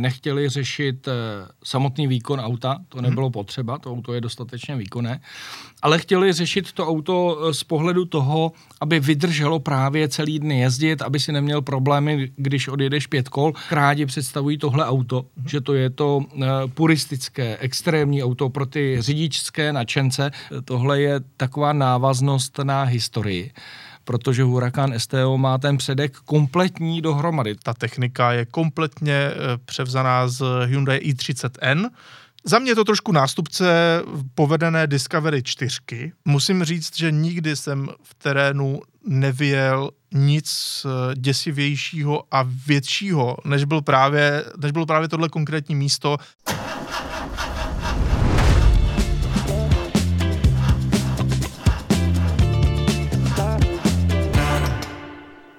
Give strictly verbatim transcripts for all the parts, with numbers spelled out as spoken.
nechtěli řešit samotný výkon auta, to nebylo potřeba, to auto je dostatečně výkonné, ale chtěli řešit to auto z pohledu toho, aby vydrželo právě celý den jezdit, aby si neměl problémy, když odjedeš pět kol. Rádi představují tohle auto, že to je to puristické, extrémní auto pro ty řidičské nadšence. Tohle je taková návaznost na historii, protože Huracán S T O má ten předek kompletní dohromady. Ta technika je kompletně převzaná z Hyundai i třicet N. Za mě je to trošku nástupce povedené Discovery čtyři. Musím říct, že nikdy jsem v terénu neviděl nic děsivějšího a většího, než bylo právě, než bylo právě tohle konkrétní místo.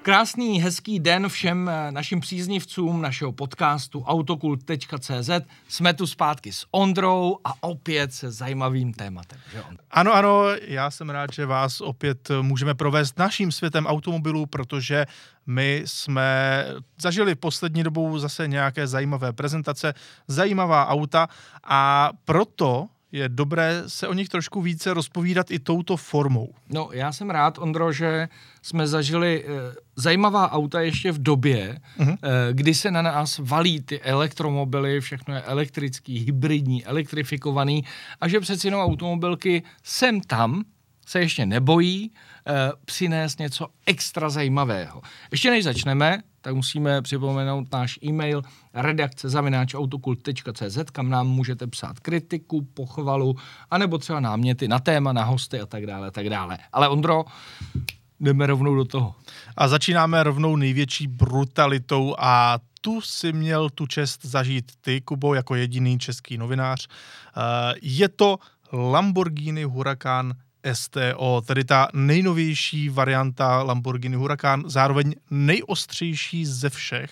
Krásný, hezký den všem našim příznivcům našeho podcastu Autokult tečka cé zet. Jsme tu zpátky s Ondrou a opět se zajímavým tématem. Že Ondra? Ano, ano, já jsem rád, že vás opět můžeme provést naším světem automobilů, protože my jsme zažili poslední dobou zase nějaké zajímavé prezentace, zajímavá auta a proto je dobré se o nich trošku více rozpovídat i touto formou. No, já jsem rád, Ondro, že jsme zažili e, zajímavá auta ještě v době, uh-huh. e, kdy se na nás valí ty elektromobily, všechno je elektrický, hybridní, elektrifikovaný a že přeci jenom automobilky sem tam se ještě nebojí e, přinést něco extra zajímavého. Ještě než začneme, tak musíme připomenout náš e-mail redakce zavináč autokult tečka cé zet, kam nám můžete psát kritiku, pochvalu, anebo třeba náměty na téma, na hosty a tak dále, tak dále. Ale Ondro, jdeme rovnou do toho. A začínáme rovnou největší brutalitou a tu si měl tu čest zažít ty, Kubo, jako jediný český novinář. Je to Lamborghini Huracán S T O, tedy ta nejnovější varianta Lamborghini Huracán, zároveň nejostřejší ze všech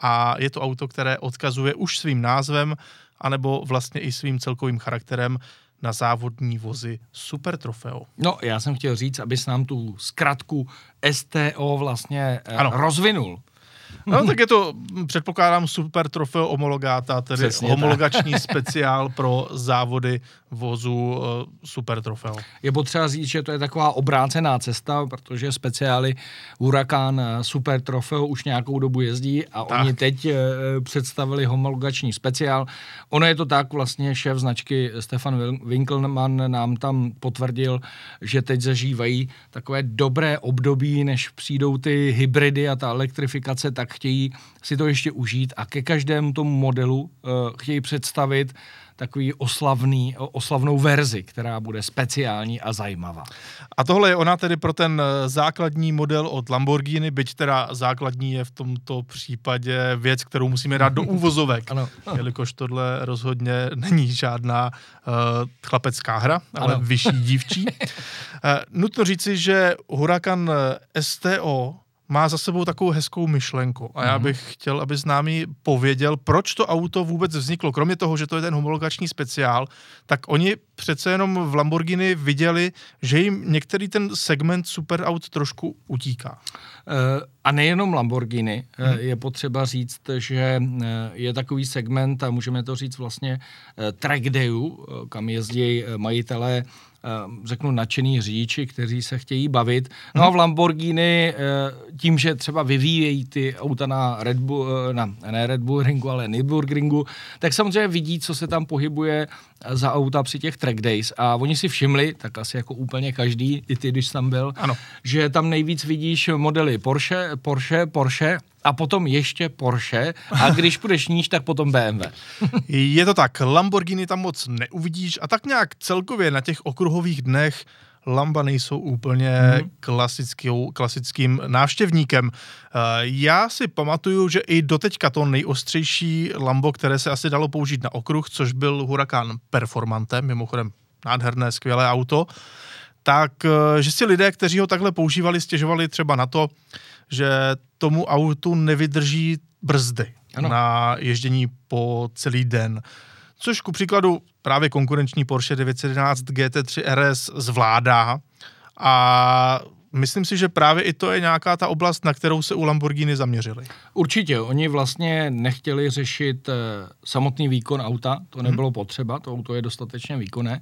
a je to auto, které odkazuje už svým názvem, anebo vlastně i svým celkovým charakterem na závodní vozy Super Trofeo. No, já jsem chtěl říct, abys nám tu zkratku S T O vlastně ano. rozvinul. No, tak je to, předpokládám, Super Trofeo homologáta, tedy přesně homologační speciál pro závody vozu Super Trofeo. Je potřeba říct, že to je taková obrácená cesta, protože speciály Huracán Super Trofeo už nějakou dobu jezdí a tak. Oni teď představili homologační speciál. Ono je to tak, vlastně šéf značky Stefan Winkelmann nám tam potvrdil, že teď zažívají takové dobré období, než přijdou ty hybridy a ta elektrifikace, tak chtějí si to ještě užít a ke každému tomu modelu uh, chtějí představit takový oslavný, oslavnou verzi, která bude speciální a zajímavá. A tohle je ona tedy pro ten základní model od Lamborghini, byť teda základní je v tomto případě věc, kterou musíme dát do úvozovek, ano. jelikož tohle rozhodně není žádná uh, chlapecká hra, ale ano. vyšší dívčí. uh, nutno říci, že Huracán S T O má za sebou takovou hezkou myšlenku a já bych chtěl, aby s námi pověděl, proč to auto vůbec vzniklo. Kromě toho, že to je ten homologační speciál, tak oni přece jenom v Lamborghini viděli, že jim některý ten segment superaut trošku utíká. A nejenom Lamborghini. Hmm. Je potřeba říct, že je takový segment, a můžeme to říct vlastně track dayů, kam jezdí majitelé, řeknu nadšený řidiči, kteří se chtějí bavit. No a v Lamborghini tím, že třeba vyvíjejí ty auta na Red Bull, na, ne Red Bull Ringu, ale Nürburgringu, tak samozřejmě vidí, co se tam pohybuje za auta při těch track days. A oni si všimli, tak asi jako úplně každý, i ty, když tam byl, ano. že tam nejvíc vidíš modely Porsche, Porsche, Porsche a potom ještě Porsche a když půjdeš níž, tak potom B M W. Je to tak, Lamborghini tam moc neuvidíš a tak nějak celkově na těch okruhových dnech Lamba nejsou úplně hmm. klasickým, klasickým návštěvníkem. Já si pamatuju, že i doteďka to nejostřejší Lambo, které se asi dalo použít na okruh, což byl Huracán Performante, mimochodem nádherné, skvělé auto, tak, že si lidé, kteří ho takhle používali, stěžovali třeba na to, že tomu autu nevydrží brzdy ano. na ježdění po celý den. Což ku příkladu právě konkurenční Porsche devět set jedenáct G T tři R S zvládá a myslím si, že právě i to je nějaká ta oblast, na kterou se u Lamborghini zaměřili. Určitě, oni vlastně nechtěli řešit samotný výkon auta, to nebylo hmm. potřeba, to auto je dostatečně výkonné,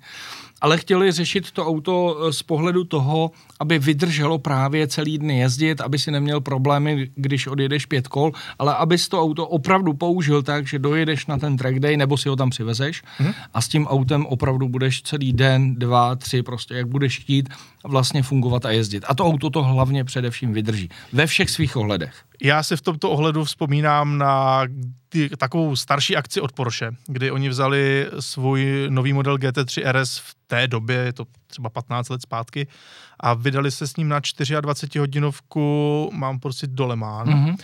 ale chtěli řešit to auto z pohledu toho, aby vydrželo právě celý dny jezdit, aby si neměl problémy, když odjedeš pět kol, ale abys to auto opravdu použil tak, že dojedeš na ten track day nebo si ho tam přivezeš hmm. a s tím autem opravdu budeš celý den, dva, tři, prostě jak budeš chtít vlastně fungovat a jezdit. A to auto to hlavně především vydrží. Ve všech svých ohledech. Já si v tomto ohledu vzpomínám na ty, takovou starší akci od Porsche, kdy oni vzali svůj nový model G T tři R S v té době, je to třeba patnáct let zpátky, a vydali se s ním na dvacetihodinovku, mám pocit, do Le Mans. Mm-hmm.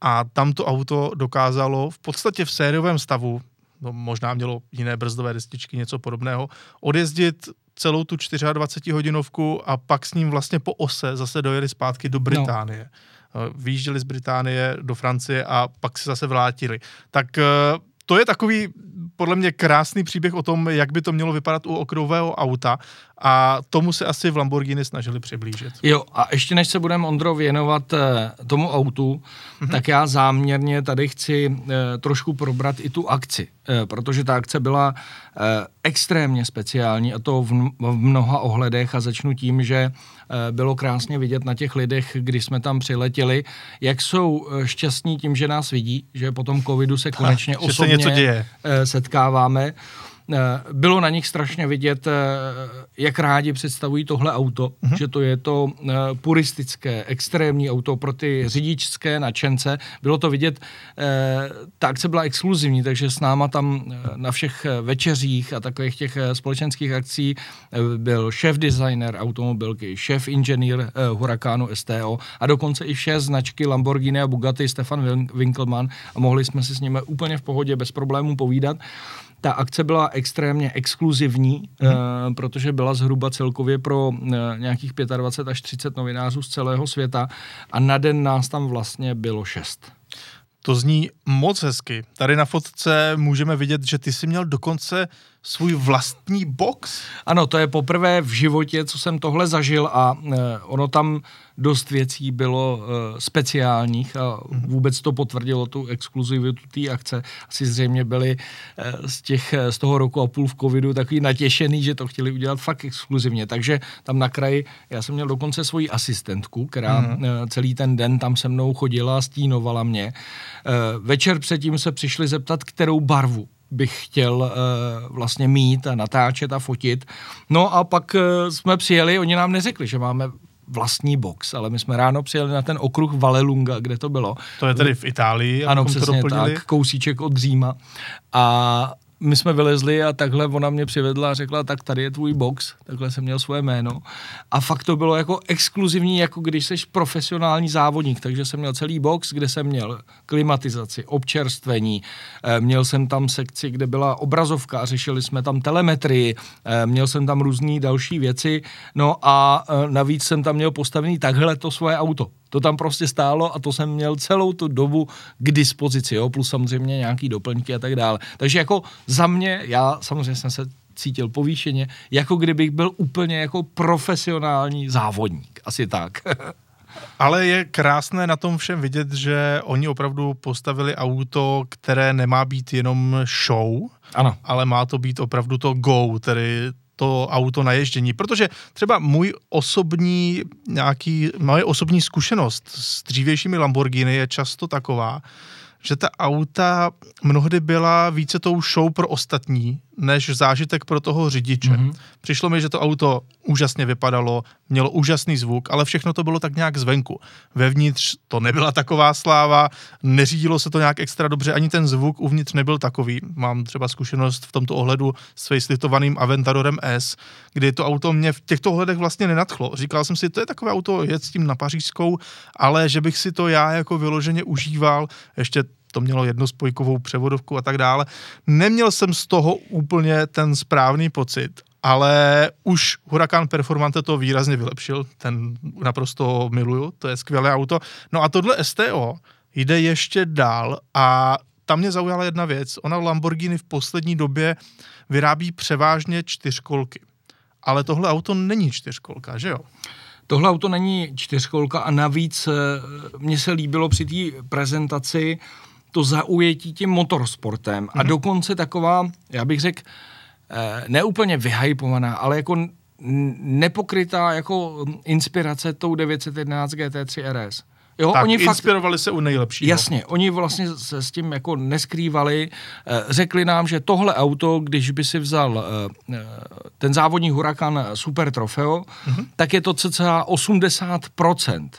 A tam to auto dokázalo v podstatě v sériovém stavu, no možná mělo jiné brzdové destičky, něco podobného, odjezdit celou tu dvacetihodinovku a pak s ním vlastně po ose zase dojeli zpátky do Británie. No. Vyjížděli z Británie do Francie a pak se zase vrátili. Tak to je takový podle mě krásný příběh o tom, jak by to mělo vypadat u okruhového auta, a tomu se asi v Lamborghini snažili přiblížit. Jo, a ještě než se budeme, Ondro, věnovat tomu autu, mm-hmm. tak já záměrně tady chci e, trošku probrat i tu akci, e, protože ta akce byla e, extrémně speciální, a to v, v mnoha ohledech, a začnu tím, že e, bylo krásně vidět na těch lidech, když jsme tam přiletěli, jak jsou šťastní tím, že nás vidí, že po tom covidu se konečně ha, osobně se něco děje. E, setkáváme. Bylo na nich strašně vidět, jak rádi představují tohle auto, mm-hmm. že to je to puristické, extrémní auto pro ty řidičské nadšence. Bylo to vidět, ta akce byla exkluzivní, takže s náma tam na všech večeřích a takových těch společenských akcí byl šéf designer automobilky, šéf inženýr Huracánu S T O a dokonce i šéf značky Lamborghini a Bugatti Stefan Winkelmann, a mohli jsme si s nimi úplně v pohodě, bez problémů povídat. Ta akce byla extrémně exkluzivní, hmm. e, protože byla zhruba celkově pro e, nějakých dvacet pět až třicet novinářů z celého světa, a na den nás tam vlastně bylo šest. To zní moc hezky. Tady na fotce můžeme vidět, že ty jsi měl dokonce svůj vlastní box. Ano, to je poprvé v životě, co jsem tohle zažil, a e, ono tam dost věcí bylo e, speciálních a vůbec to potvrdilo tu exkluzivitu té akce. Asi zřejmě byli e, z, těch, z toho roku a půl v covidu takový natěšený, že to chtěli udělat fakt exkluzivně. Takže tam na kraji, já jsem měl dokonce svoji asistentku, která mm. e, celý ten den tam se mnou chodila, stínovala mě. E, večer předtím se přišli zeptat, kterou barvu bych chtěl e, vlastně mít a natáčet a fotit. No a pak e, jsme přijeli, oni nám neřekli, že máme vlastní box, ale my jsme ráno přijeli na ten okruh Vallelunga, kde to bylo. To je tedy v Itálii. Ano, přesně tak, kousíček od Říma. A my jsme vylezli a takhle ona mě přivedla a řekla, tak tady je tvůj box, takhle jsem měl svoje jméno. A fakt to bylo jako exkluzivní, jako když jsi profesionální závodník, takže jsem měl celý box, kde jsem měl klimatizaci, občerstvení, měl jsem tam sekci, kde byla obrazovka, řešili jsme tam telemetrii, měl jsem tam různé další věci, no a navíc jsem tam měl postavený takhle to svoje auto. To tam prostě stálo a to jsem měl celou tu dobu k dispozici, jo? Plus samozřejmě nějaký doplňky a tak dále. Takže jako za mě, já samozřejmě jsem se cítil povýšeně, jako kdybych byl úplně jako profesionální závodník, asi tak. Ale je krásné na tom všem vidět, že oni opravdu postavili auto, které nemá být jenom show, ano, ale má to být opravdu to go, tedy to auto na ježdění, protože třeba můj osobní nějaký, moje osobní zkušenost s dřívějšími Lamborghini je často taková, že ta auta mnohdy byla více tou show pro ostatní, než zážitek pro toho řidiče. Mm-hmm. Přišlo mi, že to auto úžasně vypadalo, mělo úžasný zvuk, ale všechno to bylo tak nějak zvenku. Vevnitř to nebyla taková sláva, neřídilo se to nějak extra dobře, ani ten zvuk uvnitř nebyl takový. Mám třeba zkušenost v tomto ohledu s faceliftovaným Aventadorem S, kdy to auto mě v těchto ohledech vlastně nenadchlo. Říkal jsem si, to je takové auto, jet s tím na pařížskou, ale že bych si to já jako vyloženě užíval, ještě to mělo jednospojkovou převodovku a tak dále. Neměl jsem z toho úplně ten správný pocit, ale už Huracán Performante to výrazně vylepšil, ten naprosto miluju, to je skvělé auto. No a tohle S T O jde ještě dál a tam mě zaujala jedna věc, ona Lamborghini v poslední době vyrábí převážně čtyřkolky, ale tohle auto není čtyřkolka, že jo? Tohle auto není čtyřkolka a navíc mně se líbilo při té prezentaci to zaujetí tím motorsportem mm-hmm. a dokonce taková, já bych řekl, neúplně vyhypovaná, ale jako nepokrytá jako inspirace tou devět set jedenáct G T tři R S. Jo, tak, oni inspirovali fakt, se u nejlepšího. Jasně, oni vlastně se s tím jako neskrývali, řekli nám, že tohle auto, když by si vzal ten závodní Huracán Super Trofeo, mm-hmm. tak je to cca osmdesát procent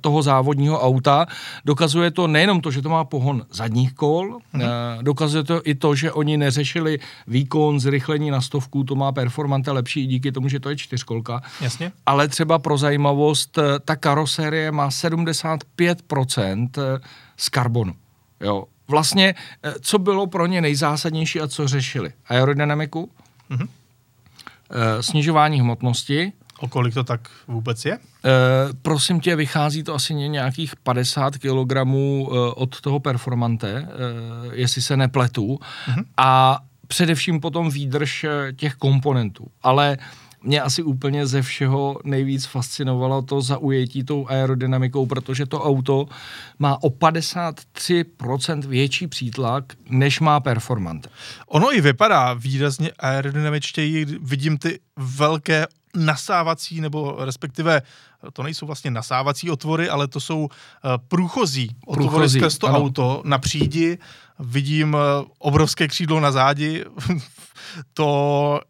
toho závodního auta. Dokazuje to nejenom to, že to má pohon zadních kol, mm-hmm. dokazuje to i to, že oni neřešili výkon, zrychlení na stovku, to má performante lepší i díky tomu, že to je čtyřkolka. Jasně. Ale třeba pro zajímavost, ta karoserie má sedmdesát pět procent z karbonu. Jo. Vlastně, co bylo pro ně nejzásadnější a co řešili? Aerodynamiku, mm-hmm. snižování hmotnosti. O kolik to tak vůbec je? E, prosím tě, vychází to asi nějakých padesát kilogramů od toho performante, jestli se nepletu. Mm-hmm. A především potom výdrž těch komponentů. Ale mě asi úplně ze všeho nejvíc fascinovalo to zaujetí tou aerodynamikou, protože to auto má o padesát tři procent větší přítlak, než má performante. Ono i vypadá výrazně aerodynamičtěji, vidím ty velké nasávací, nebo respektive to nejsou vlastně nasávací otvory, ale to jsou průchozí otvory průchozí, skrz to ano. auto na přídi. Vidím obrovské křídlo na zádi. To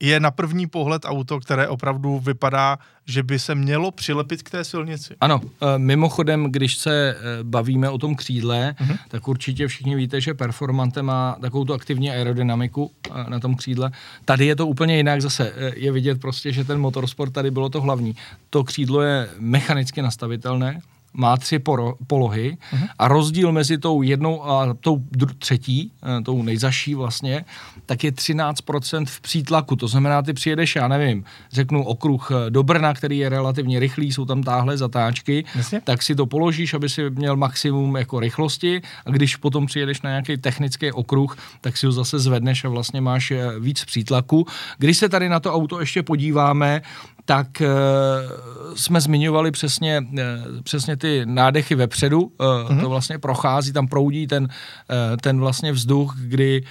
je na první pohled auto, které opravdu vypadá, že by se mělo přilepit k té silnici. Ano, mimochodem, když se bavíme o tom křídle, uh-huh. tak určitě všichni víte, že Performante má takovou tu aktivní aerodynamiku na tom křídle. Tady je to úplně jinak zase. Je vidět prostě, že ten motorsport tady bylo to hlavní. To křídlo je mechanicky nastavitelné, má tři poro- polohy uh-huh. a rozdíl mezi tou jednou a tou dru- třetí, tou nejzaší vlastně, tak je třináct procent v přítlaku. To znamená, ty přijedeš, já nevím, řeknu okruh do Brna, který je relativně rychlý, jsou tam táhle zatáčky, Jasně. tak si to položíš, aby si měl maximum jako rychlosti a když potom přijedeš na nějaký technický okruh, tak si ho zase zvedneš a vlastně máš víc přítlaku. Když se tady na to auto ještě podíváme, tak e, jsme zmiňovali přesně, e, přesně ty nádechy vepředu, e, mm-hmm. to vlastně prochází, tam proudí ten, e, ten vlastně vzduch, kdy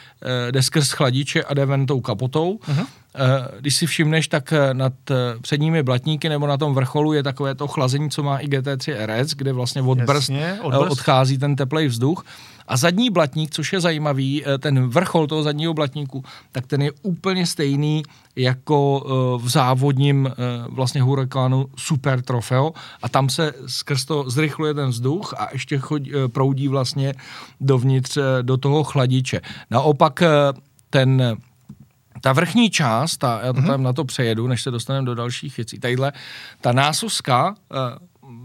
e, jde skrz chladiče a jde ven tou kapotou. Mm-hmm. E, když si všimneš, tak nad předními blatníky nebo na tom vrcholu je takové to chlazení, co má i G T tři R S, kde vlastně od brzd odchází ten teplej vzduch. A zadní blatník, což je zajímavý, ten vrchol toho zadního blatníku, tak ten je úplně stejný jako v závodním vlastně Huracánu Super Trofeo a tam se skrz to zrychluje ten vzduch a ještě chodí, proudí vlastně dovnitř do toho chladiče. Naopak ten ta vrchní část, ta, já tam mm-hmm. na to přejedu, než se dostaneme do dalších věcí, tadyhle, ta násuska,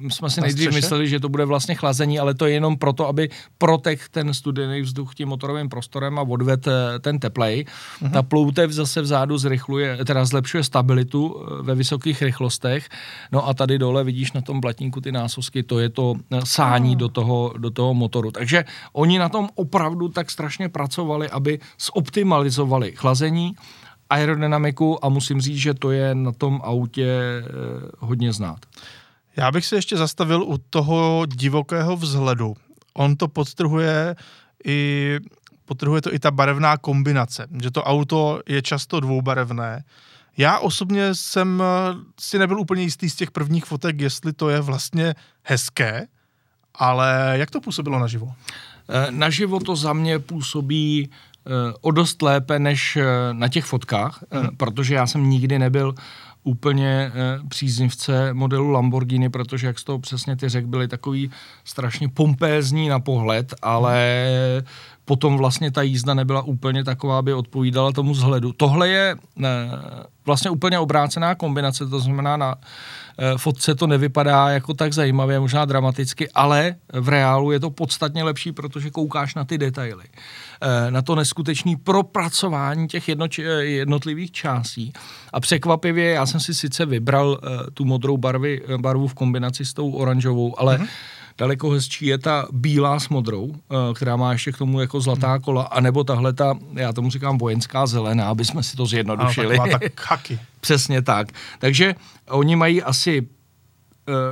jsme si nejdřív mysleli, že to bude vlastně chlazení, ale to je jenom proto, aby protek ten studený vzduch tím motorovým prostorem a odved ten teplej. Mm-hmm. Ta ploutev zase vzadu zrychluje, teda zlepšuje stabilitu ve vysokých rychlostech. No a tady dole vidíš na tom blatníku ty násosky, to je to sání mm. do toho, do toho motoru. Takže oni na tom opravdu tak strašně pracovali, aby zoptimalizovali chlazení, aerodynamiku a musím říct, že to je na tom autě hodně znát. Já bych se ještě zastavil u toho divokého vzhledu. On to podtrhuje i, podtrhuje to i ta barevná kombinace, že to auto je často dvoubarevné. Já osobně jsem si nebyl úplně jistý z těch prvních fotek, jestli to je vlastně hezké, ale jak to působilo naživo? Naživo to za mě působí o dost lépe než na těch fotkách, hmm. protože já jsem nikdy nebyl úplně e, příznivce modelu Lamborghini, protože, jak z toho přesně ty řekl, byly takový strašně pompézní na pohled, ale potom vlastně ta jízda nebyla úplně taková, aby odpovídala tomu vzhledu. Tohle je e, vlastně úplně obrácená kombinace, to znamená na e, fotce to nevypadá jako tak zajímavě, možná dramaticky, ale v reálu je to podstatně lepší, protože koukáš na ty detaily. E, na to neskutečné propracování těch jednoč, jednotlivých částí. A překvapivě, já jsem si sice vybral e, tu modrou barvy, barvu v kombinaci s tou oranžovou, ale mm-hmm. daleko hezčí je ta bílá s modrou, která má ještě k tomu jako zlatá kola, anebo tahle ta, já tomu říkám vojenská zelená, aby jsme si to zjednodušili. Ano, tak má tak khaki. Přesně tak. Takže oni mají asi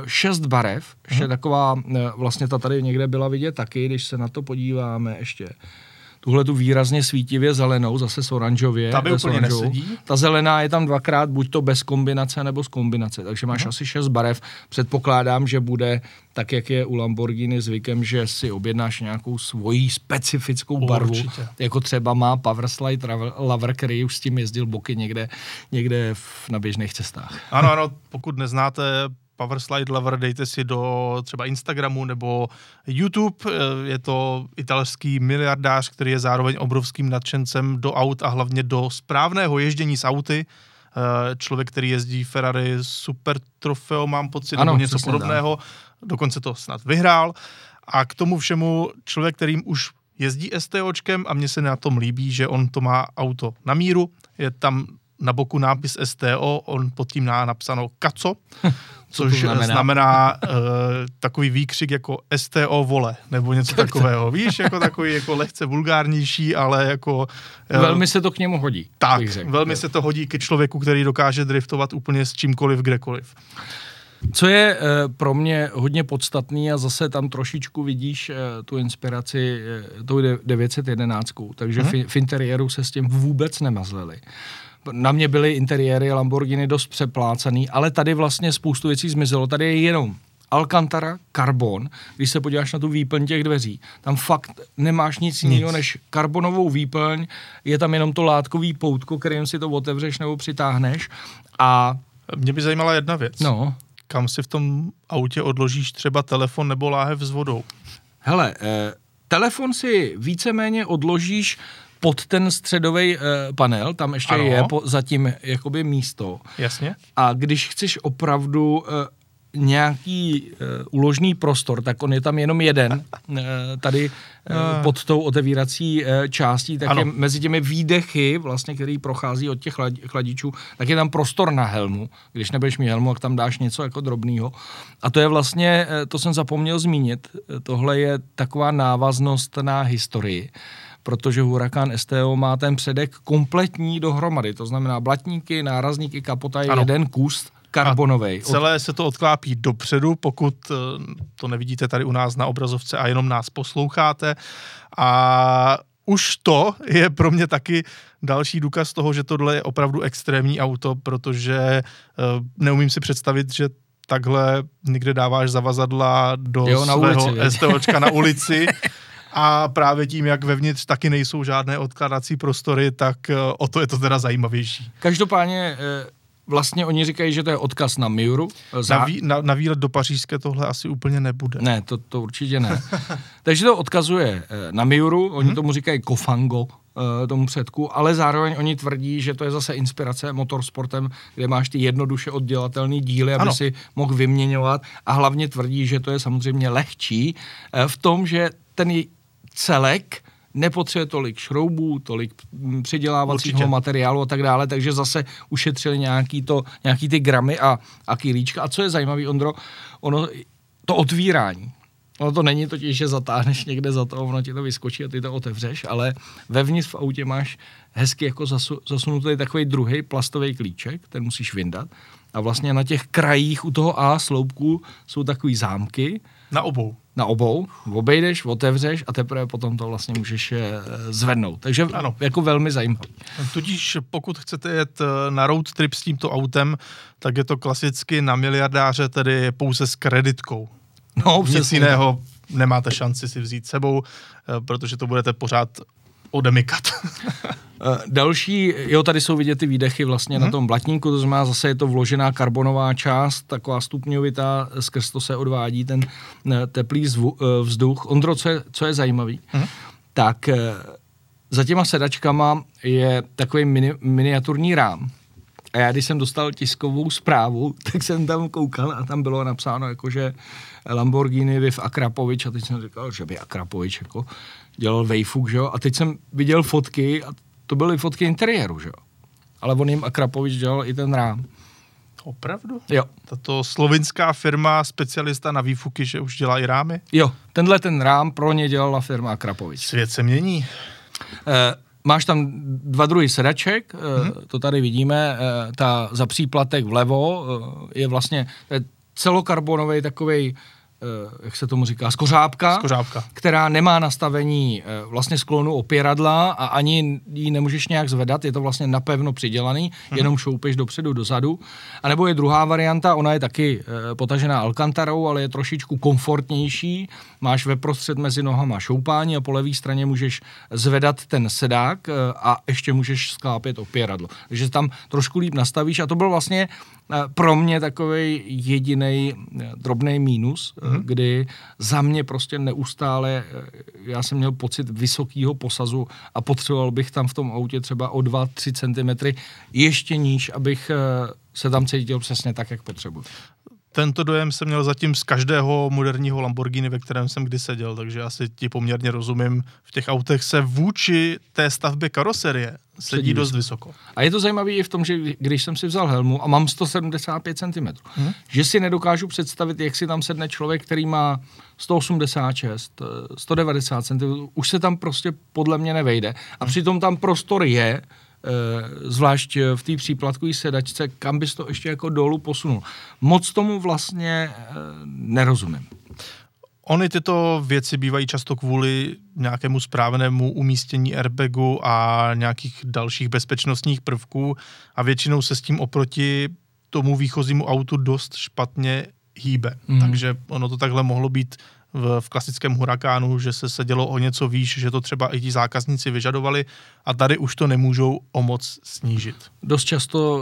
šest barev, ještě hmm. taková, vlastně ta tady někde byla vidět taky, když se na to podíváme ještě. Tuhle tu výrazně svítivě zelenou, zase s oranžově. Ta by úplně nesedí. Ta zelená je tam dvakrát, buď to bez kombinace, nebo s kombinace. Takže máš hmm. asi šest barev. Předpokládám, že bude tak, jak je u Lamborghini zvykem, že si objednáš nějakou svoji specifickou barvu. Určitě. Jako třeba má Powerslide Lover, který už s tím jezdil boky někde, někde v, na běžných cestách. Ano, ano, pokud neznáte Powerslide Lover, dejte si do třeba Instagramu nebo YouTube. Je to italský miliardář, který je zároveň obrovským nadšencem do aut a hlavně do správného ježdění s auty. Člověk, který jezdí Ferrari Super Trofeo, mám pocit, ano, nebo něco podobného. Dám. Dokonce to snad vyhrál. A k tomu všemu člověk, kterým už jezdí STOčkem, a mně se na tom líbí, že on to má auto na míru. Je tam na boku nápis S T O, on pod tím má napsáno kaco, což znamená, znamená uh, takový výkřik jako S T O vole, nebo něco takového. Víš, jako takový jako lehce vulgárnější, ale jako... Uh, velmi se to k němu hodí. Tak, velmi se to hodí ke člověku, který dokáže driftovat úplně s čímkoliv, kdekoliv. Co je e, pro mě hodně podstatný, a zase tam trošičku vidíš e, tu inspiraci e, tou devět set jedenáct, takže hmm. v, v interiéru se s tím vůbec nemazleli. Na mě byly interiéry Lamborghini dost přeplácaný, ale tady vlastně spoustu věcí zmizelo. Tady je jenom Alcantara, karbon. Když se podíváš na tu výplň těch dveří, tam fakt nemáš nic, nic. jiného než karbonovou výplň, je tam jenom to látkový poutko, kterým si to otevřeš nebo přitáhneš. A mě by zajímala jedna věc. No. Kam si v tom autě odložíš třeba telefon nebo láhev s vodou? Hele, eh, telefon si víceméně odložíš pod ten středový uh, panel, tam ještě ano. je po, zatím jakoby místo. Jasně. A když chceš opravdu uh, nějaký uh, uložný prostor, tak on je tam jenom jeden, uh, tady uh, pod tou otevírací uh, částí, tak je mezi těmi výdechy, vlastně, který prochází od těch chladičů, tak je tam prostor na helmu. Když nebudeš mít helmu, tak tam dáš něco jako drobného. A to je vlastně, uh, to jsem zapomněl zmínit, tohle je taková návaznost na historii, protože Huracán S T O má ten předek kompletní dohromady, to znamená blatníky, nárazníky, kapota je jeden kus karbonovej. A celé se to odklápí dopředu, pokud to nevidíte tady u nás na obrazovce a jenom nás posloucháte. A už to je pro mě taky další důkaz toho, že tohle je opravdu extrémní auto, protože neumím si představit, že takhle někde dáváš zavazadla do jo, svého ulici, STOčka na ulici. A právě tím, jak vevnitř taky nejsou žádné odkladací prostory, tak o to je to teda zajímavější. Každopádně vlastně oni říkají, že to je odkaz na Miuru. Zá... Na, vý, na, na výlet do Pařížské tohle asi úplně nebude. Ne, to, to určitě ne. Takže to odkazuje na Miuru, oni hmm? tomu říkají Kofango, tomu předku, ale zároveň oni tvrdí, že to je zase inspirace motorsportem, kde máš ty jednoduše oddělatelný díly, aby ano. si mohl vyměňovat, a hlavně tvrdí, že to je samozřejmě lehčí v tom, že ten celek nepotřebuje tolik šroubů, tolik předělávacího Určitě. materiálu a tak dále, takže zase ušetřili nějaký, to, nějaký ty gramy a, a kýlíčka. A co je zajímavý, Ondro, ono, to otvírání. Ono to není totiž, že zatáhneš někde za to, ono ti to vyskočí a ty to otevřeš, ale vevnitř v autě máš hezky jako zasu, zasunutý takový druhý plastový klíček, ten musíš vyndat. A vlastně na těch krajích u toho A sloupku jsou takový zámky. Na obou. Na obou, obejdeš, otevřeš a teprve potom to vlastně můžeš zvednout. Takže ano. jako velmi zajímavý. Tudíž pokud chcete jet na road trip s tímto autem, tak je to klasicky na miliardáře, tedy pouze s kreditkou. No, nic jiného nemáte šanci si vzít sebou, protože to budete pořád odemykat. Další, jo, tady jsou vidět ty výdechy vlastně hmm. na tom blatníku, to znamená zase je to vložená karbonová část, taková stupňovitá, skrz to se odvádí ten teplý zvu, vzduch. Ondro, co je, co je zajímavý, hmm. tak za těma sedačkama je takový mini, miniaturní rám. A já, když jsem dostal tiskovou zprávu, tak jsem tam koukal a tam bylo napsáno, jakože Lamborghini vyv Akrapovič, a teď jsem říkal, že by Akrapovič jako dělal vejfuk, že jo? A teď jsem viděl fotky a to byly fotky interiéru, že jo? Ale on jim Akrapovič dělal i ten rám. Opravdu? Jo. Tato slovinská firma, specialista na výfuky, že už dělá i rámy? Jo, tenhle ten rám pro ně dělala firma Akrapovič. Svět se mění. E- Máš tam dva druhy sedaček, hmm. to tady vidíme, ta za příplatek vlevo je vlastně celokarbonový takovej, jak se tomu říká, skořápka, skořápka, která nemá nastavení vlastně sklonu opěradla a ani ji nemůžeš nějak zvedat, je to vlastně napevno přidělaný, mm-hmm. jenom šoupeš dopředu, dozadu. A nebo je druhá varianta, ona je taky potažená alkantarou, ale je trošičku komfortnější, máš ve prostřed mezi nohama šoupání a po levé straně můžeš zvedat ten sedák a ještě můžeš sklápět opěradlo. Takže tam trošku líp nastavíš a to byl vlastně pro mě takovej jedinej drobnej mínus, mm-hmm. kdy za mě prostě neustále, já jsem měl pocit vysokýho posazu a potřeboval bych tam v tom autě třeba o dva až tři centimetry ještě níž, abych se tam cítil přesně tak, jak potřebuji. Tento dojem jsem měl zatím z každého moderního Lamborghini, ve kterém jsem kdy seděl, takže asi ti poměrně rozumím. V těch autech se vůči té stavbě karoserie sedí, sedí dost vysoko. A je to zajímavé i v tom, že když jsem si vzal helmu a mám sto sedmdesát pět centimetrů, hmm. že si nedokážu představit, jak si tam sedne člověk, který má sto osmdesát šest, sto devadesát centimetrů, už se tam prostě podle mě nevejde. A hmm. přitom tam prostor je, zvlášť v té příplatkové sedačce, kam bys to ještě jako dolů posunul. Moc tomu vlastně nerozumím. Ony tyto věci bývají často kvůli nějakému správnému umístění airbagu a nějakých dalších bezpečnostních prvků a většinou se s tím oproti tomu výchozímu autu dost špatně hýbe. Mm. Takže ono to takhle mohlo být v, v klasickém Huracánu, že se sedělo o něco výš, že to třeba i ti zákazníci vyžadovali a tady už to nemůžou o moc snížit. Dost často,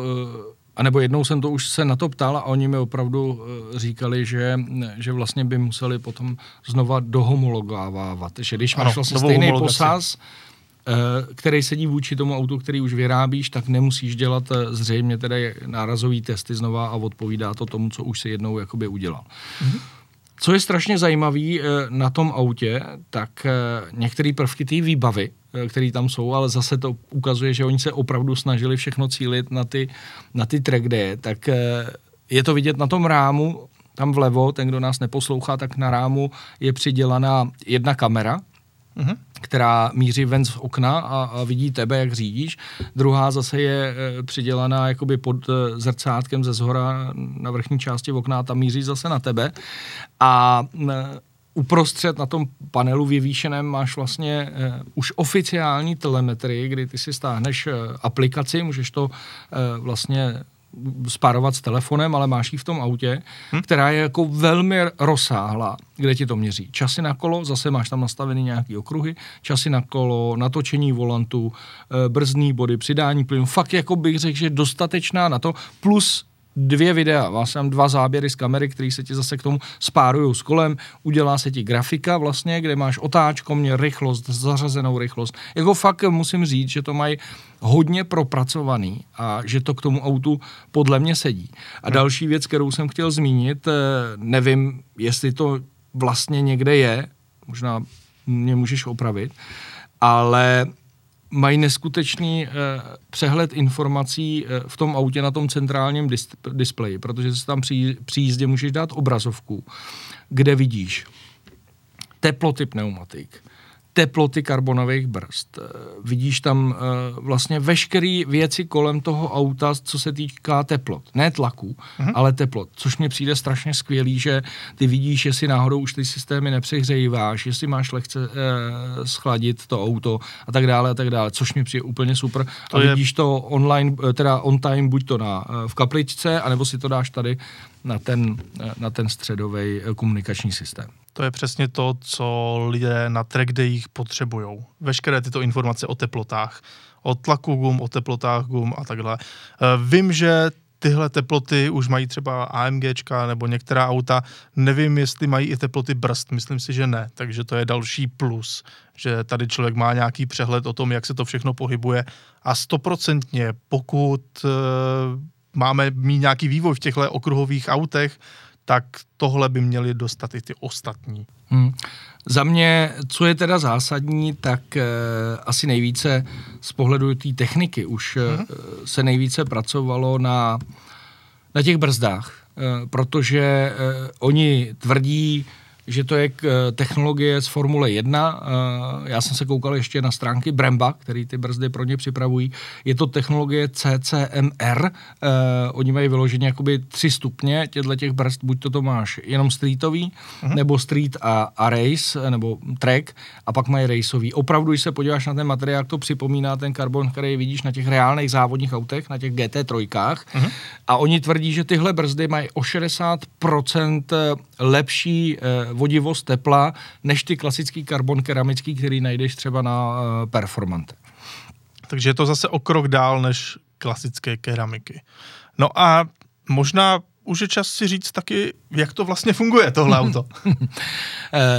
anebo jednou jsem to už se na to ptal a oni mi opravdu říkali, že, že vlastně by museli potom znova dohomologovávat, že když máš ano, vlastně stejný posaz, který sedí vůči tomu autu, který už vyrábíš, tak nemusíš dělat zřejmě tedy nárazový testy znova a odpovídá to tomu, co už se jednou jakoby udělal. Mhm. Co je strašně zajímavý na tom autě, tak některé prvky té výbavy, které tam jsou, ale zase to ukazuje, že oni se opravdu snažili všechno cílit na ty, na ty track day, tak je to vidět na tom rámu, tam vlevo, ten, kdo nás neposlouchá, tak na rámu je přidělaná jedna kamera, mhm. která míří ven z okna a, a vidí tebe, jak řídíš. Druhá zase je e, přidělaná jakoby pod e, zrcátkem ze zhora na vrchní části okna a tam míří zase na tebe. A e, uprostřed na tom panelu vyvýšeném máš vlastně e, už oficiální telemetrii, kdy ty si stáhneš e, aplikaci, můžeš to e, vlastně spárovat s telefonem, ale máš ji v tom autě, hmm? která je jako velmi rozsáhlá, kde ti to měří. Časy na kolo, zase máš tam nastaveny nějaký okruhy, časy na kolo, natočení volantu, brzdní body, přidání plynu, fakt jako bych řekl, že dostatečná na to, plus dvě videa, vlastně mám dva záběry z kamery, které se ti zase k tomu spárují s kolem, udělá se ti grafika vlastně, kde máš otáčkoměr, rychlost, zařazenou rychlost. Jako fakt musím říct, že to mají hodně propracovaný a že to k tomu autu podle mě sedí. A další věc, kterou jsem chtěl zmínit, nevím, jestli to vlastně někde je, možná mě můžeš opravit, ale mají neskutečný eh, přehled informací eh, v tom autě na tom centrálním dis- displeji, protože si tam při, při jízdě můžeš dát obrazovku, kde vidíš teploty pneumatik, teploty karbonových brzd. Eh, vidíš tam eh, vlastně veškeré věci kolem toho auta, co se týká teplot. Ne tlaku, mhm. ale teplot, což mně přijde strašně skvělý, že ty vidíš, jestli náhodou už ty systémy nepřehřejíváš, jestli máš lehce eh, schladit to auto a tak dále a tak dále, což mi přijde úplně super. To a je... vidíš to online, teda on time, buď to na, v kapličce, anebo si to dáš tady na ten, na ten středový komunikační systém. To je přesně to, co lidé na track dayích potřebují. Veškeré tyto informace o teplotách, o tlaku gum, o teplotách gum a tak dále. Vím, že tyhle teploty už mají třeba AMGčka nebo některá auta. Nevím, jestli mají i teploty brzd, myslím si, že ne. Takže to je další plus, že tady člověk má nějaký přehled o tom, jak se to všechno pohybuje. A stoprocentně, pokud e, máme mít nějaký vývoj v těchto okruhových autech, tak tohle by měli dostat i ty ostatní. Hmm. Za mě, co je teda zásadní, tak e, asi nejvíce z pohledu té techniky už hmm. e, se nejvíce pracovalo na, na těch brzdách, e, protože e, oni tvrdí, že to je technologie z Formule jedna. Já jsem se koukal ještě na stránky Bremba, který ty brzdy pro ně připravují. Je to technologie C C M R. Oni mají vyloženě jakoby tři stupně těchto těch brzd. Buď to, to máš jenom streetový, mhm. nebo street a, a race, nebo track, a pak mají raceový. Opravdu, když se podíváš na ten materiál, to připomíná ten karbon, který vidíš na těch reálných závodních autech, na těch G T tři. Mhm. A oni tvrdí, že tyhle brzdy mají o šedesát procent lepší vodivost tepla, než ty klasický karbon keramický, který najdeš třeba na Performante. Takže je to zase o krok dál než klasické keramiky. No a možná už je čas si říct taky, jak to vlastně funguje, tohle auto.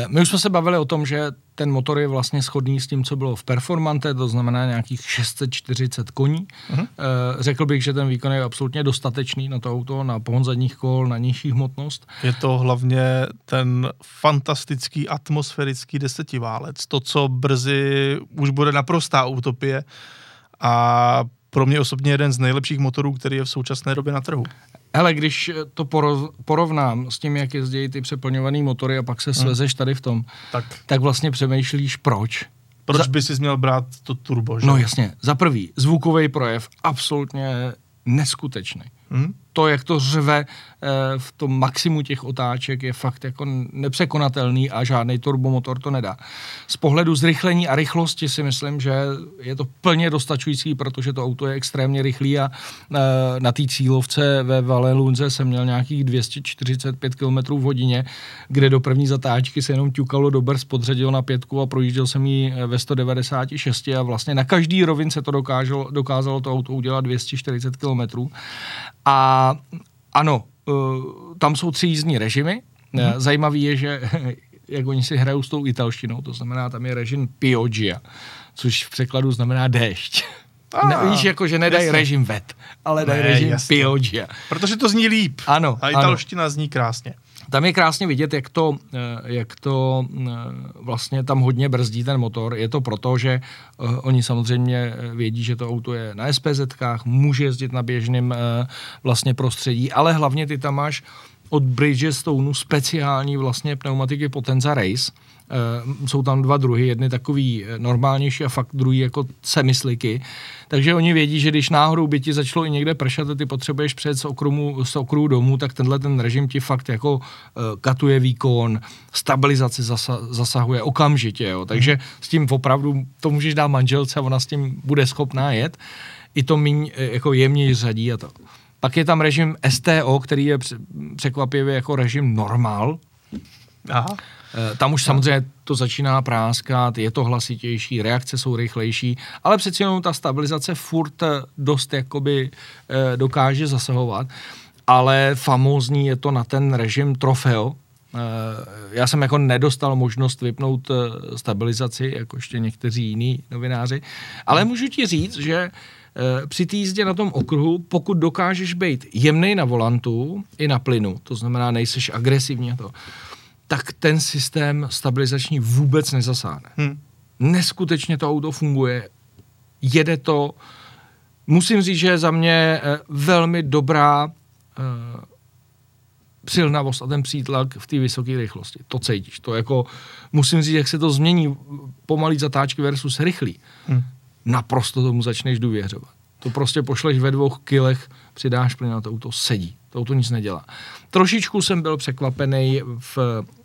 My už jsme se bavili o tom, že ten motor je vlastně shodný s tím, co bylo v Performante, to znamená nějakých šest set čtyřicet koní. Uh-huh. Řekl bych, že ten výkon je absolutně dostatečný na to auto, na pohon zadních kol, na nižší hmotnost. Je to hlavně ten fantastický atmosférický desetiválec, to, co brzy už bude naprostá utopie a pro mě osobně jeden z nejlepších motorů, který je v současné době na trhu. Hele, když to porovnám s tím, jak jezdí ty přeplňované motory a pak se svezeš tady v tom, tak, tak vlastně přemýšlíš, proč. Proč Za... by si měl brát to turbo, že? No jasně. Za prvý, zvukový projev absolutně neskutečný. Hmm? To, jak to řve e, v tom maximu těch otáček, je fakt jako nepřekonatelný a žádný turbomotor to nedá. Z pohledu zrychlení a rychlosti si myslím, že je to plně dostačující, protože to auto je extrémně rychlý a e, na té cílovce ve Vallelunze jsem měl nějakých dvě stě čtyřicet pět kilometrů v hodině, kde do první zatáčky se jenom ťukalo do brzd, podřadil na pětku a projížděl jsem ji ve sto devadesát šest a vlastně na každý rovin se to dokáželo, dokázalo to auto udělat dvě stě čtyřicet kilometrů. A ano, tam jsou tři jízdní režimy. Zajímavý je, že jak oni si hrajou s tou italštinou, to znamená, tam je režim Pioggia, což v překladu znamená déšť. Ne, víš, jako, že nedají režim vet, ale dají ne, režim jasný. Pioggia. Protože to zní líp. Ano, a italština ano. zní krásně. Tam je krásně vidět, jak to, jak to vlastně tam hodně brzdí ten motor. Je to proto, že oni samozřejmě vědí, že to auto je na SPZkách, může jezdit na běžném vlastně prostředí, ale hlavně ty tam máš od Bridgestoneu speciální vlastně pneumatiky Potenza Race. Uh, jsou tam dva druhy, jedny takový normálnější a fakt druhý jako semisliky. Takže oni vědí, že když náhodou by ti začalo i někde pršet a ty potřebuješ přejet z okruhu, z okruhu domů, tak tenhle ten režim ti fakt jako uh, katuje výkon, stabilizaci zasa, zasahuje okamžitě. Jo. Takže s tím opravdu to můžeš dát manželce a ona s tím bude schopná jet. I to míň, jako jemněji řadí a tak. Pak je tam režim S T O, který je překvapivě jako režim normál. Aha. Tam už samozřejmě to začíná práskat, je to hlasitější, reakce jsou rychlejší, ale přeci jenom ta stabilizace furt dost jakoby dokáže zasahovat, ale famózní je to na ten režim Trofeo. Já jsem jako nedostal možnost vypnout stabilizaci, jako ještě někteří jiní novináři, ale můžu ti říct, že při té jízdě na tom okruhu, pokud dokážeš být jemnej na volantu i na plynu, to znamená nejseš agresivní a to, tak ten systém stabilizační vůbec nezasáhne. Hmm. Neskutečně to auto funguje, jede to. Musím říct, že je za mě velmi dobrá uh, přilnavost a ten přítlak v té vysoké rychlosti. To cítíš. To jako, musím říct, jak se to změní pomalý zatáčky versus rychlý. Hmm. Naprosto tomu začneš důvěřovat. To prostě pošleš ve dvou kilech, přidáš plyn a to auto sedí. To auto nic nedělá. Trošičku jsem byl překvapený v,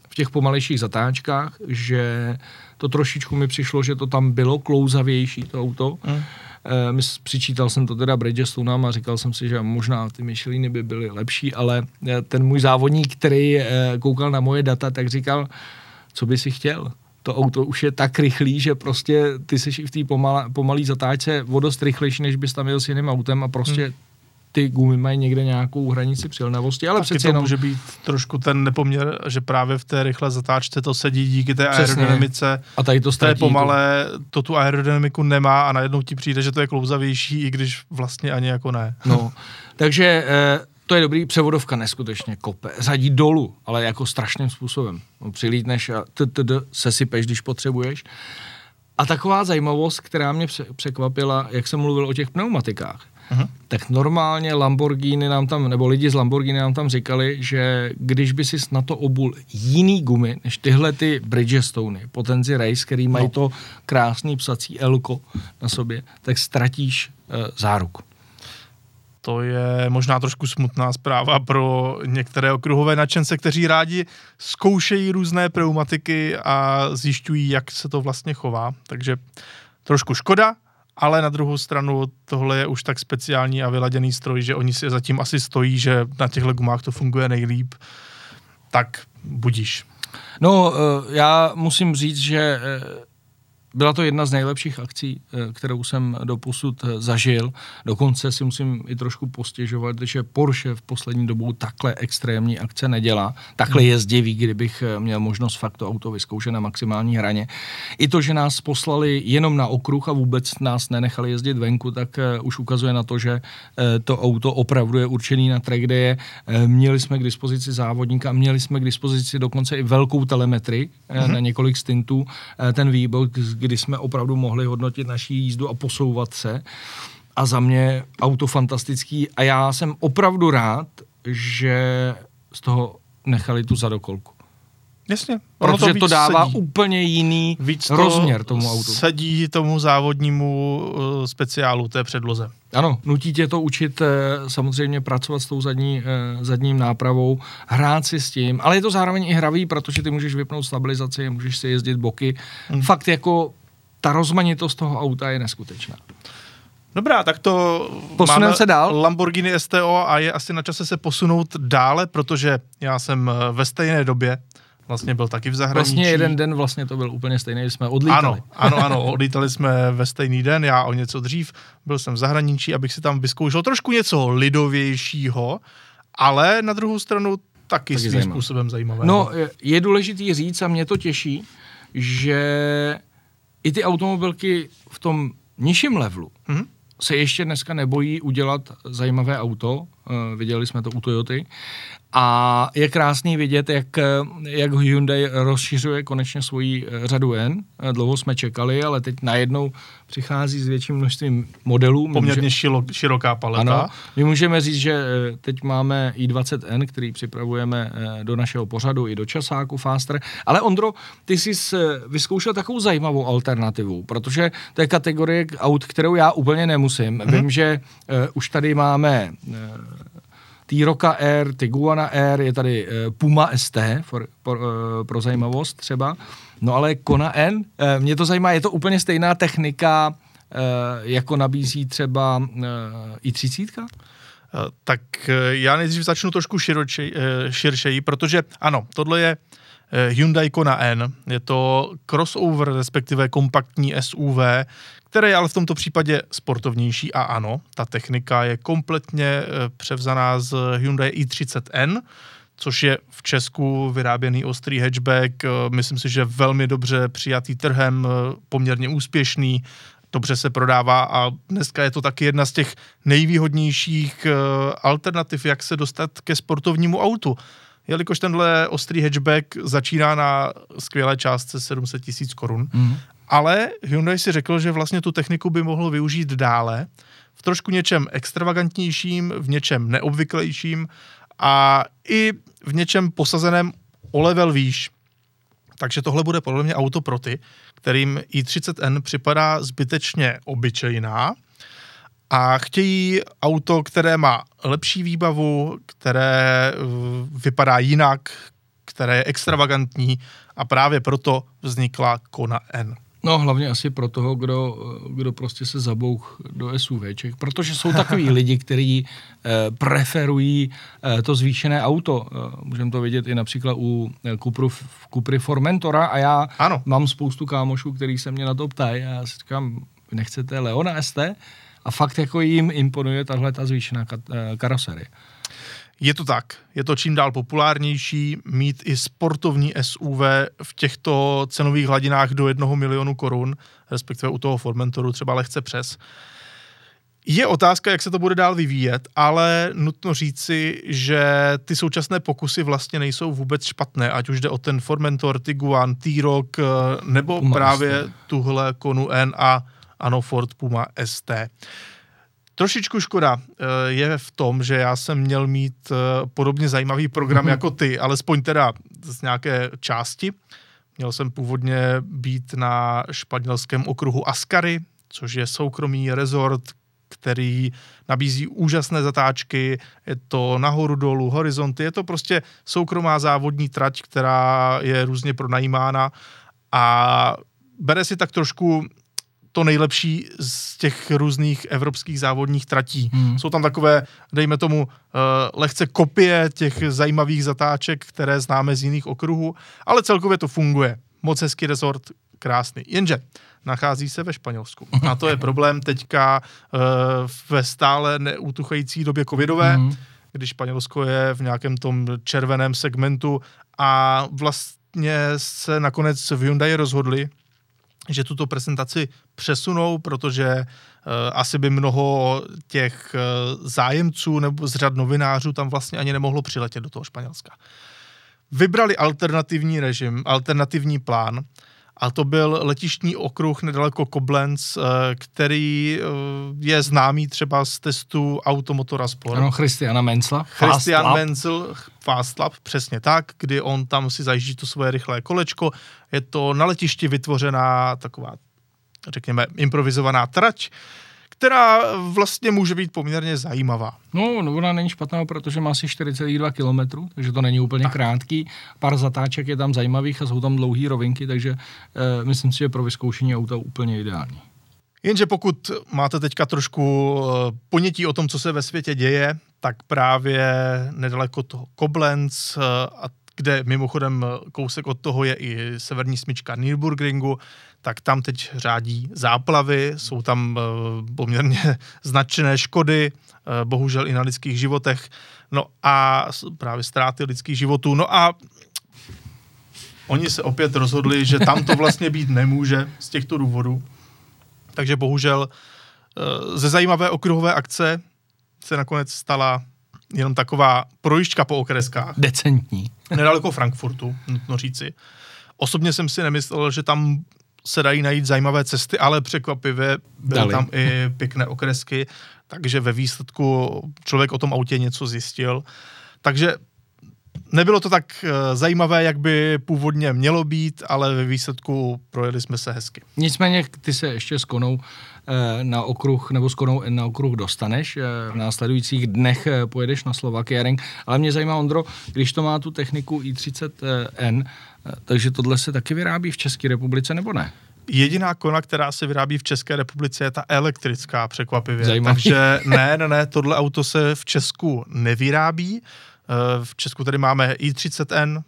v těch pomalejších zatáčkách, že to trošičku mi přišlo, že to tam bylo klouzavější, to auto. Mm. E, přičítal jsem to teda Bridgestoneu a říkal jsem si, že možná ty myšlíny by byly lepší, ale ten můj závodník, který e, koukal na moje data, tak říkal, co by si chtěl? To auto už je tak rychlý, že prostě ty seš i v té pomalé zatáčce o dost rychlejší, než bys tam jel s jiným autem a prostě mm. ty gumy mají někde nějakou hranici přilnavosti, ale přece jenom... může být trošku ten nepoměr, že právě v té rychlé zatáčce to sedí díky té přesně. aerodynamice. A tady to ztratí. Té pomalé to tu aerodynamiku nemá a najednou ti přijde, že to je klouzavější, i když vlastně ani jako ne. No, takže to je dobrý, převodovka neskutečně kope, řadí dolů, ale jako strašným způsobem. Přilítneš a sesypeš, když potřebuješ. A taková zajímavost, která mě překvapila, jak jsem mluvil o těch pneumatikách, uh-huh. tak normálně Lamborghini nám tam, nebo lidi z Lamborghini nám tam říkali, že když by si na to obul jiný gumy, než tyhle ty Bridgestone Potenza Race, který mají no. to krásný psací elko na sobě, tak ztratíš e, záruku. To je možná trošku smutná zpráva pro některé okruhové nadšence, kteří rádi zkoušejí různé pneumatiky a zjišťují, jak se to vlastně chová. Takže trošku škoda, ale na druhou stranu tohle je už tak speciální a vyladěný stroj, že oni si zatím asi stojí, že na těchto gumách to funguje nejlíp. Tak budíš. No, já musím říct, že byla to jedna z nejlepších akcí, kterou jsem doposud zažil. Dokonce si musím i trošku postěžovat, že Porsche v poslední dobou takhle extrémní akce nedělá. Takhle je zdivý, kdybych měl možnost fakt to auto vyzkoušet na maximální hraně. I to, že nás poslali jenom na okruh a vůbec nás nenechali jezdit venku, tak už ukazuje na to, že to auto opravdu je určený na track day. Měli jsme k dispozici závodníka, měli jsme k dispozici dokonce i velkou telemetrii mm-hmm. na několik stintů. Ten výběr, kdy jsme opravdu mohli hodnotit naši jízdu a posouvat se. A za mě auto fantastický a já jsem opravdu rád, že z toho nechali tu zadokolku. Jasně. Protože to, to dává sedí. Úplně jiný víc rozměr tomu autu. Sedí tomu závodnímu speciálu té předloze. Ano, nutí tě to učit samozřejmě pracovat s tou zadní, zadním nápravou, hrát si s tím, ale je to zároveň i hravý, protože ty můžeš vypnout stabilizaci, můžeš si jezdit boky. Hmm. Fakt jako ta rozmanitost toho auta je neskutečná. Dobrá, tak to posuneme máme se dál. Lamborghini S T O a je asi na čase se posunout dále, protože já jsem ve stejné době vlastně byl taky v zahraničí. Vlastně jeden den vlastně to byl úplně stejný, jsme odlítali. Ano, ano, ano, odlítali jsme ve stejný den, já o něco dřív, byl jsem v zahraničí, abych si tam vyzkoušel trošku něco lidovějšího, ale na druhou stranu taky svým zajímavé. Způsobem zajímavé. No, je důležitý říct a mě to těší, že i ty automobilky v tom nižším levelu mm-hmm. se ještě dneska nebojí udělat zajímavé auto, viděli jsme to u Toyoty, a je krásný vidět, jak, jak Hyundai rozšiřuje konečně svoji řadu N. Dlouho jsme čekali, ale teď najednou přichází s větším množstvím modelů. Poměrně můžeme, široká paleta. Ano, my můžeme říct, že teď máme i dvacet N, který připravujeme do našeho pořadu i do časáku Faster. Ale Ondro, ty jsi vyzkoušel takovou zajímavou alternativu, protože to je kategorie aut, kterou já úplně nemusím. Hmm. Vím, že uh, už tady máme Uh, T-Roca R, Tiguana R, je tady Puma S T, for, por, pro zajímavost třeba, no ale Kona N, mě to zajímá, je to úplně stejná technika, jako nabízí třeba i třicet? Tak já nejdřív začnu trošku širočej, širšeji, protože ano, tohle je Hyundai Kona N, je to crossover, respektive kompaktní S U V, které je ale v tomto případě sportovnější a ano, ta technika je kompletně převzaná z Hyundai i třicet N, což je v Česku vyráběný ostrý hatchback, myslím si, že velmi dobře přijatý trhem, poměrně úspěšný, dobře se prodává a dneska je to taky jedna z těch nejvýhodnějších alternativ, jak se dostat ke sportovnímu autu. Jelikož tenhle ostrý hatchback začíná na skvělé částce sedm set tisíc korun, mm. ale Hyundai si řekl, že vlastně tu techniku by mohlo využít dále, v trošku něčem extravagantnějším, v něčem neobvyklejším a i v něčem posazeném o level výš. Takže tohle bude podle mě auto pro ty, kterým i třicet N připadá zbytečně obyčejná a chtějí auto, které má lepší výbavu, které vypadá jinak, které je extravagantní a právě proto vznikla Kona N. No hlavně asi pro toho, kdo, kdo prostě se zabouch do SUVček, protože jsou takový lidi, kteří eh, preferují eh, to zvýšené auto. Eh, můžeme to vidět i například u eh, Cupru, Cupry Formentora a já ano. mám spoustu kámošů, který se mě na to ptají a já si říkám, nechcete Leona S T? A fakt jako jim imponuje tahle ta zvýšená karoserie. Je to tak. Je to čím dál populárnější mít i sportovní S U V v těchto cenových hladinách do jednoho milionu korun, respektive u toho Formentoru třeba lehce přes. Je otázka, jak se to bude dál vyvíjet, ale nutno říci, že ty současné pokusy vlastně nejsou vůbec špatné, ať už jde o ten Formentor, Tiguan, T-Roc, nebo Puma právě S T. Tuhle Konu N a ano, Ford Puma S T. Trošičku škoda je v tom, že já jsem měl mít podobně zajímavý program mm-hmm. jako ty, alespoň teda z nějaké části. Měl jsem původně být na španělském okruhu Ascari, což je soukromý rezort, který nabízí úžasné zatáčky, je to nahoru dolů, horizonty, je to prostě soukromá závodní trať, která je různě pronajímána a bere si tak trošku to nejlepší z těch různých evropských závodních tratí. Hmm. Jsou tam takové, dejme tomu, lehce kopie těch zajímavých zatáček, které známe z jiných okruhů, ale celkově to funguje. Moc hezký resort, krásný. Jenže nachází se ve Španělsku. A to je problém teďka e, ve stále neutuchající době covidové, mm. kdy Španělsko je v nějakém tom červeném segmentu a vlastně se nakonec v Hyundai rozhodli, že tuto prezentaci přesunou, protože e, asi by mnoho těch e, zájemců nebo z řad novinářů tam vlastně ani nemohlo přiletět do toho Španělska. Vybrali alternativní režim, alternativní plán, a to byl letištní okruh nedaleko Koblenz, který je známý třeba z testu Automotora Sport. Ano, Christiana Menzla. Christian Menzel, Fast Lap, přesně tak, kdy on tam si zajíždí to svoje rychlé kolečko. Je to na letišti vytvořená taková, řekněme, improvizovaná trať, která vlastně může být poměrně zajímavá. No, no ona není špatná, protože má asi čtyři celá dva kilometru, takže to není úplně tak krátký. Pár zatáček je tam zajímavých a jsou tam dlouhý rovinky, takže e, myslím si, že pro vyzkoušení auta úplně ideální. Jenže pokud máte teďka trošku ponětí o tom, co se ve světě děje, tak právě nedaleko toho Koblenz, kde mimochodem kousek od toho je i severní smyčka Nürburgringu, tak tam teď řádí záplavy, jsou tam e, poměrně značné škody, e, bohužel i na lidských životech, no a právě ztráty lidských životů, no a oni se opět rozhodli, že tam to vlastně být nemůže z těchto důvodů, takže bohužel e, ze zajímavé okruhové akce se nakonec stala jenom taková projížďka po okreskách. Decentní. Nedaleko Frankfurtu, nutno říci. Osobně jsem si nemyslel, že tam se dají najít zajímavé cesty, ale překvapivě byly Dali. tam i pěkné okresky, takže ve výsledku člověk o tom autě něco zjistil. Takže nebylo to tak zajímavé, jak by původně mělo být, ale ve výsledku projeli jsme se hezky. Nicméně ty se ještě s Konou na okruh, nebo s Konou na okruh dostaneš. V následujících dnech pojedeš na Slovakia Ring. Ale mě zajímá, Ondro, když to má tu techniku i třicet N, takže tohle se taky vyrábí v České republice, nebo ne? Jediná Kona, která se vyrábí v České republice, je ta elektrická, překvapivě. Zajímavý. Takže ne, ne, ne, tohle auto se v Česku nevyrábí. V Česku tady máme i třicet N,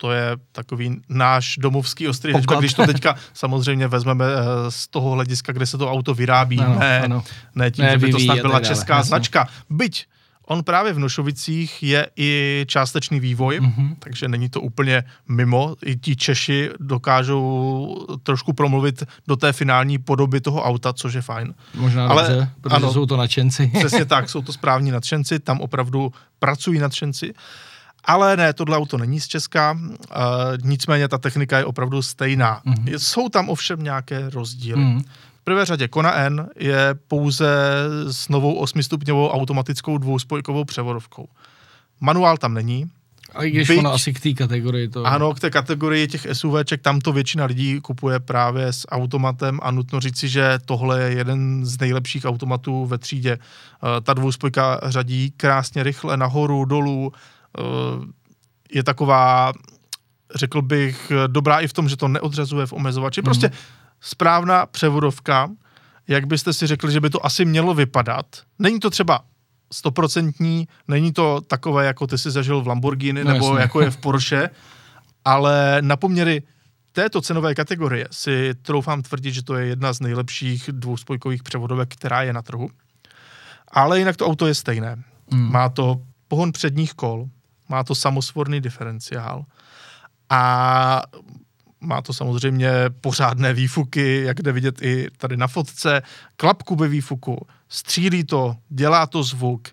to je takový náš domovský ostříhač, když to teďka samozřejmě vezmeme z toho hlediska, kde se to auto vyrábí. Ano, ne, ano. ne tím, ne, že by to snad byla česká dále, značka. Byť on právě v Nošovicích je i částečný vývoj, mm-hmm. takže není to úplně mimo. I ti Češi dokážou trošku promluvit do té finální podoby toho auta, což je fajn. Možná ale, dobře, protože ano, jsou to nadšenci. Přesně tak, jsou to správní nadšenci, tam opravdu pracují nadšenci. Ale ne, tohle auto není z Česka, e, nicméně ta technika je opravdu stejná. Mm-hmm. Jsou tam ovšem nějaké rozdíly. Mm-hmm. V prvé řadě Kona N je pouze s novou osmistupňovou automatickou dvouspojkovou převodovkou. Manuál tam není. A i když Byť, ona asi k té kategorii to... Ano, k té kategorii těch SUVček, tam to většina lidí kupuje právě s automatem a nutno říci, že tohle je jeden z nejlepších automatů ve třídě. Ta dvouspojka řadí krásně rychle nahoru, dolů. Je taková, řekl bych, dobrá i v tom, že to neodřazuje v omezovači. Prostě mm. správná převodovka, jak byste si řekli, že by to asi mělo vypadat. Není to třeba stoprocentní, není to takové, jako ty si zažil v Lamborghini, no, nebo jasný. Jako je v Porsche, ale na poměry této cenové kategorie si troufám tvrdit, že to je jedna z nejlepších dvouspojkových převodovek, která je na trhu. Ale jinak to auto je stejné. Hmm. Má to pohon předních kol, má to samosvorný diferenciál a Má to samozřejmě pořádné výfuky, jak jde vidět i tady na fotce, klapku ve výfuku, střílí to, dělá to zvuk.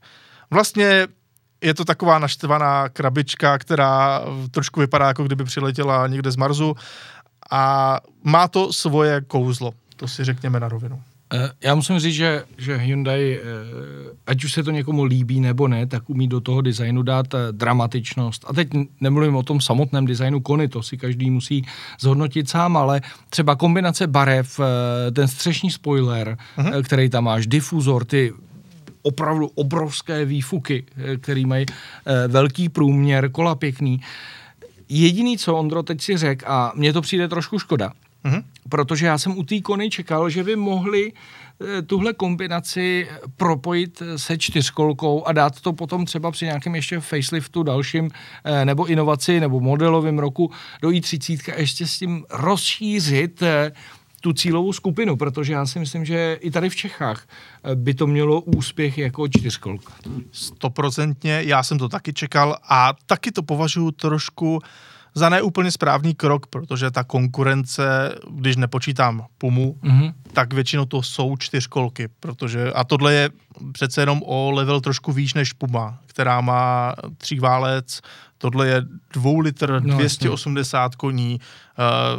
Vlastně je to taková naštvaná krabička, která trošku vypadá, jako kdyby přiletěla někde z Marsu, a má to svoje kouzlo, to si řekněme na rovinu. Já musím říct, že, že Hyundai, ať už se to někomu líbí nebo ne, tak umí do toho designu dát dramatičnost. A teď nemluvím o tom samotném designu Kony, to si každý musí zhodnotit sám, ale třeba kombinace barev, ten střešní spoiler, uh-huh. který tam máš, difuzor, ty opravdu obrovské výfuky, který mají velký průměr, kola pěkný. Jediný, co Ondro teď si řekl, a mně to přijde trošku škoda, mm-hmm. protože já jsem u té Kony čekal, že by mohli tuhle kombinaci propojit se čtyřkolkou a dát to potom třeba při nějakém ještě faceliftu dalším, nebo inovaci, nebo modelovým roku do i třicet ještě s tím rozšířit tu cílovou skupinu, protože já si myslím, že i tady v Čechách by to mělo úspěch jako čtyřkolka. Stoprocentně, já jsem to taky čekal a taky to považuji trošku za neúplně správný krok, protože ta konkurence, když nepočítám Pumu, mm-hmm. tak většinou to jsou čtyřkolky, protože, a tohle je přece jenom o level trošku výš než Puma, která má tříválec, tohle je dvou litr, no, dvě stě osmdesát koní,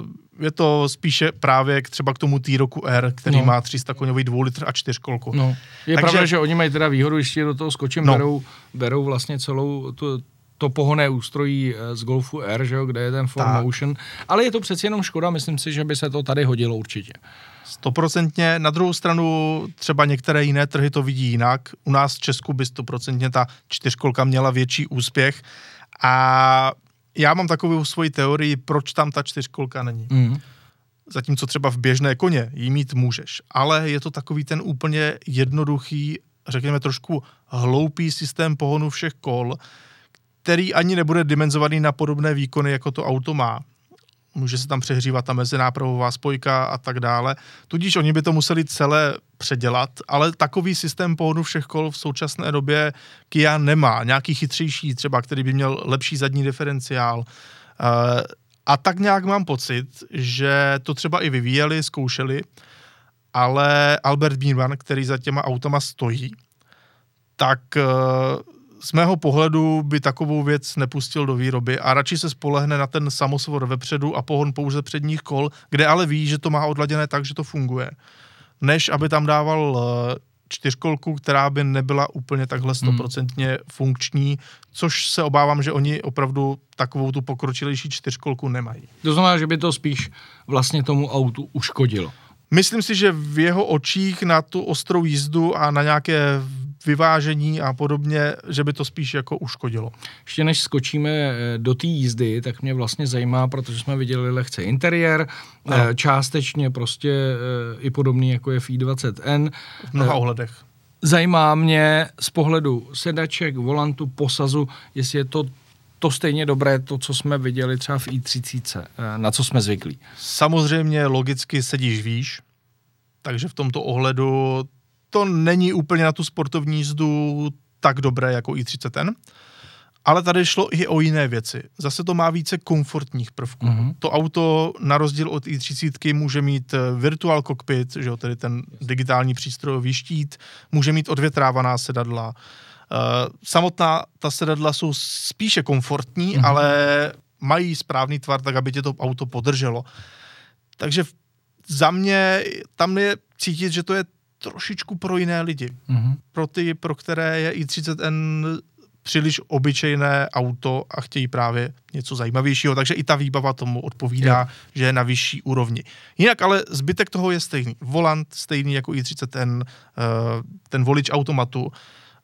uh, je to spíše právě k třeba k tomu T-Rocu R, který no. má tři sta koňový dvoulitr a čtyřkolku. No. Je Takže... pravda, že oni mají teda výhodu, ještě do toho skočím, no. berou, berou vlastně celou tu, to pohonné ústrojí z Golfu R, že jo, kde je ten four motion, ale je to přeci jenom škoda, myslím si, že by se to tady hodilo určitě. Stoprocentně, na druhou stranu třeba některé jiné trhy to vidí jinak, u nás v Česku by stoprocentně ta čtyřkolka měla větší úspěch a já mám takovou svoji teorii, proč tam ta čtyřkolka není. Mm. Zatímco třeba v běžné Koně jí mít můžeš, ale je to takový ten úplně jednoduchý, řekněme trošku hloupý systém pohonu všech kol, který ani nebude dimenzovaný na podobné výkony, jako to auto má. Může se tam přehřívat ta mezinápravová spojka a tak dále. Tudíž oni by to museli celé předělat, ale takový systém pohonu všech kol v současné době Kia nemá. Nějaký chytřejší třeba, který by měl lepší zadní diferenciál. A tak nějak mám pocit, že to třeba i vyvíjeli, zkoušeli, ale Albert Biermann, který za těma autama stojí, tak... z mého pohledu by takovou věc nepustil do výroby a radši se spolehne na ten samosvor vepředu a pohon pouze předních kol, kde ale ví, že to má odladěné tak, že to funguje, než aby tam dával čtyřkolku, která by nebyla úplně takhle stoprocentně hmm. funkční, což se obávám, že oni opravdu takovou tu pokročilejší čtyřkolku nemají. To znamená, že by to spíš vlastně tomu autu uškodilo. Myslím si, že v jeho očích na tu ostrou jízdu a na nějaké vyvážení a podobně, že by to spíš jako uškodilo. Ještě než skočíme do té jízdy, tak mě vlastně zajímá, protože jsme viděli lehce interiér, no. částečně prostě i podobný, jako je v i dvacet N. V mnoha ohledech. Zajímá mě z pohledu sedaček, volantu, posazu, jestli je to to stejně dobré, to, co jsme viděli třeba v i třicet, na co jsme zvyklí. Samozřejmě logicky sedíš výš, takže v tomto ohledu to není úplně na tu sportovní jízdu tak dobré jako i třicet N, ale tady šlo i o jiné věci. Zase to má více komfortních prvků. Mm-hmm. To auto na rozdíl od i třicet může mít virtual cockpit, že jo, tedy ten digitální přístrojový štít, může mít odvětrávaná sedadla. Samotná ta sedadla jsou spíše komfortní, mm-hmm. ale mají správný tvar, tak aby tě to auto podrželo. Takže za mě tam je cítit, že to je trošičku pro jiné lidi. Mm-hmm. Pro ty, pro které je i třicet N příliš obyčejné auto a chtějí právě něco zajímavějšího, takže i ta výbava tomu odpovídá, je. že je na vyšší úrovni. Jinak ale zbytek toho je stejný. Volant stejný jako i třicet N, ten volič automatu.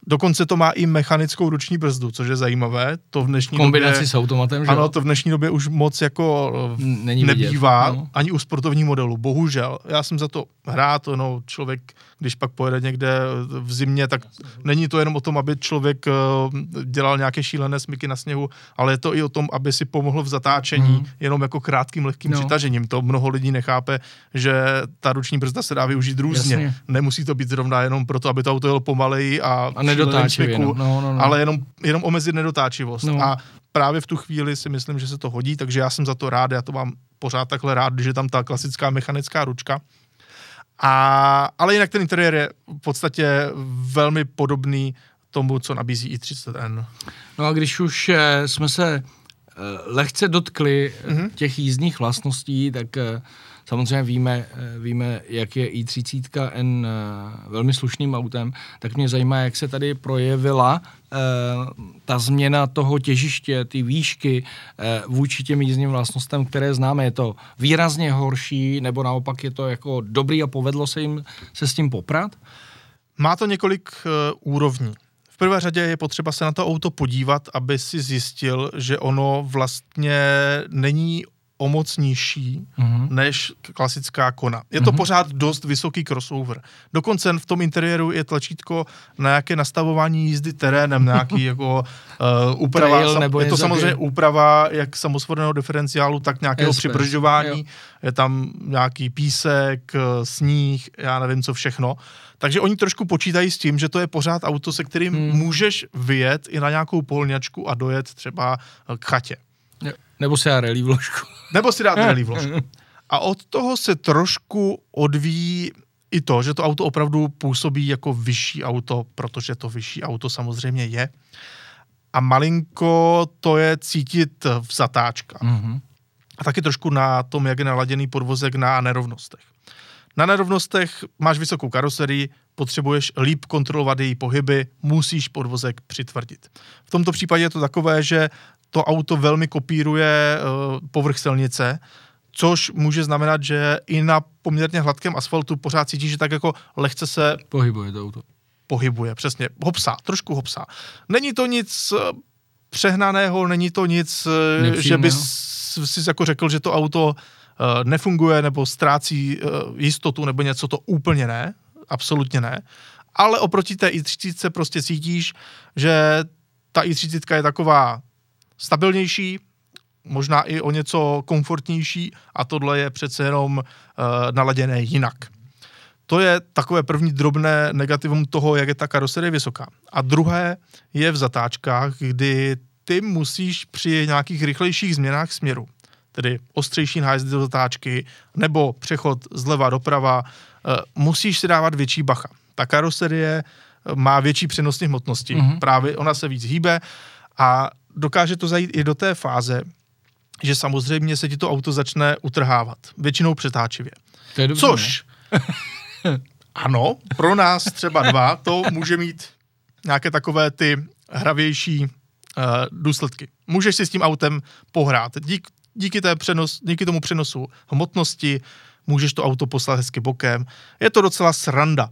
Dokonce to má i mechanickou ruční brzdu, což je zajímavé. To v dnešní kombinaci době, s automatem, že? Ano, to v dnešní době už moc jako není nebývá, vidět, no. ani u sportovních modelů. Bohužel, já jsem za to rád, no, člověk, když pak pojede někde v zimě, tak není to jenom o tom, aby člověk dělal nějaké šílené smyky na sněhu, ale je to i o tom, aby si pomohl v zatáčení, mm. jenom jako krátkým, lehkým no. přitažením. To mnoho lidí nechápe, že ta ruční brzda se dá využít různě. Jasně. Nemusí to být zrovna jenom proto, aby to auto jelo pomaleji a, a nedotáčivě, no, no, no. ale jenom, jenom omezit nedotáčivost. No. A právě v tu chvíli si myslím, že se to hodí, takže já jsem za to rád, já to mám pořád takhle rád, když je tam ta klasická mechanická ručka. A, ale jinak ten interiér je v podstatě velmi podobný tomu, co nabízí i třicet N. No a když už jsme se lehce dotkli mm-hmm. těch jízdních vlastností, tak samozřejmě víme, víme, jak je i třicet N velmi slušným autem, tak mě zajímá, jak se tady projevila ta změna toho těžiště, ty výšky vůči těm jízdním vlastnostem, které známe. Je to výrazně horší, nebo naopak je to jako dobrý a povedlo se jim se s tím poprat? Má to několik úrovní. V prvé řadě je potřeba se na to auto podívat, aby si zjistil, že ono vlastně není o moc nižší mm-hmm. než klasická Kona. Je to mm-hmm. pořád dost vysoký crossover. Dokonce v tom interiéru je tlačítko na nějaké nastavování jízdy terénem, nějaký jako uh, úprava. Trail, sam, je to samozřejmě úprava jak samosvorného diferenciálu, tak nějakého přibržďování. Je tam nějaký písek, sníh, já nevím co všechno. Takže oni trošku počítají s tím, že to je pořád auto, se kterým hmm. můžeš vyjet i na nějakou polňačku a dojet třeba k chatě. Nebo si dát rally vložku. Nebo si dát rally vložku. A od toho se trošku odvíjí i to, že to auto opravdu působí jako vyšší auto, protože to vyšší auto samozřejmě je. A malinko to je cítit v zatáčkách. Mm-hmm. A taky trošku na tom, jak je naladěný podvozek na nerovnostech. Na nerovnostech máš vysokou karoserii, potřebuješ líp kontrolovat její pohyby, musíš podvozek přitvrdit. V tomto případě je to takové, že to auto velmi kopíruje uh, povrch silnice, což může znamenat, že i na poměrně hladkém asfaltu pořád cítíš, že tak jako lehce se... Pohybuje to auto. Pohybuje, přesně. Hopsá, trošku hopsá. Není to nic uh, přehnaného, není to nic, uh, že bys si jako řekl, že to auto uh, nefunguje nebo ztrácí uh, jistotu nebo něco, to úplně ne, absolutně ne. Ale oproti té i třicet prostě cítíš, že ta i třicet je taková stabilnější, možná i o něco komfortnější a tohle je přece jenom uh, naladěné jinak. To je takové první drobné negativum toho, jak je ta karoserie vysoká. A druhé je v zatáčkách, kdy ty musíš při nějakých rychlejších změnách směru, tedy ostřejší nájezdy do zatáčky nebo přechod zleva doprava, uh, musíš si dávat větší bacha. Ta karoserie má větší přenosní hmotnosti, mm-hmm. právě ona se víc hýbe a dokáže to zajít i do té fáze, že samozřejmě se ti to auto začne utrhávat. Většinou přetáčivě. To je dobře, což, ano, pro nás třeba dva, to může mít nějaké takové ty hravější uh, důsledky. Můžeš si s tím autem pohrát. Dík, díky, té přenos, díky tomu přenosu hmotnosti můžeš to auto poslat hezky bokem. Je to docela sranda.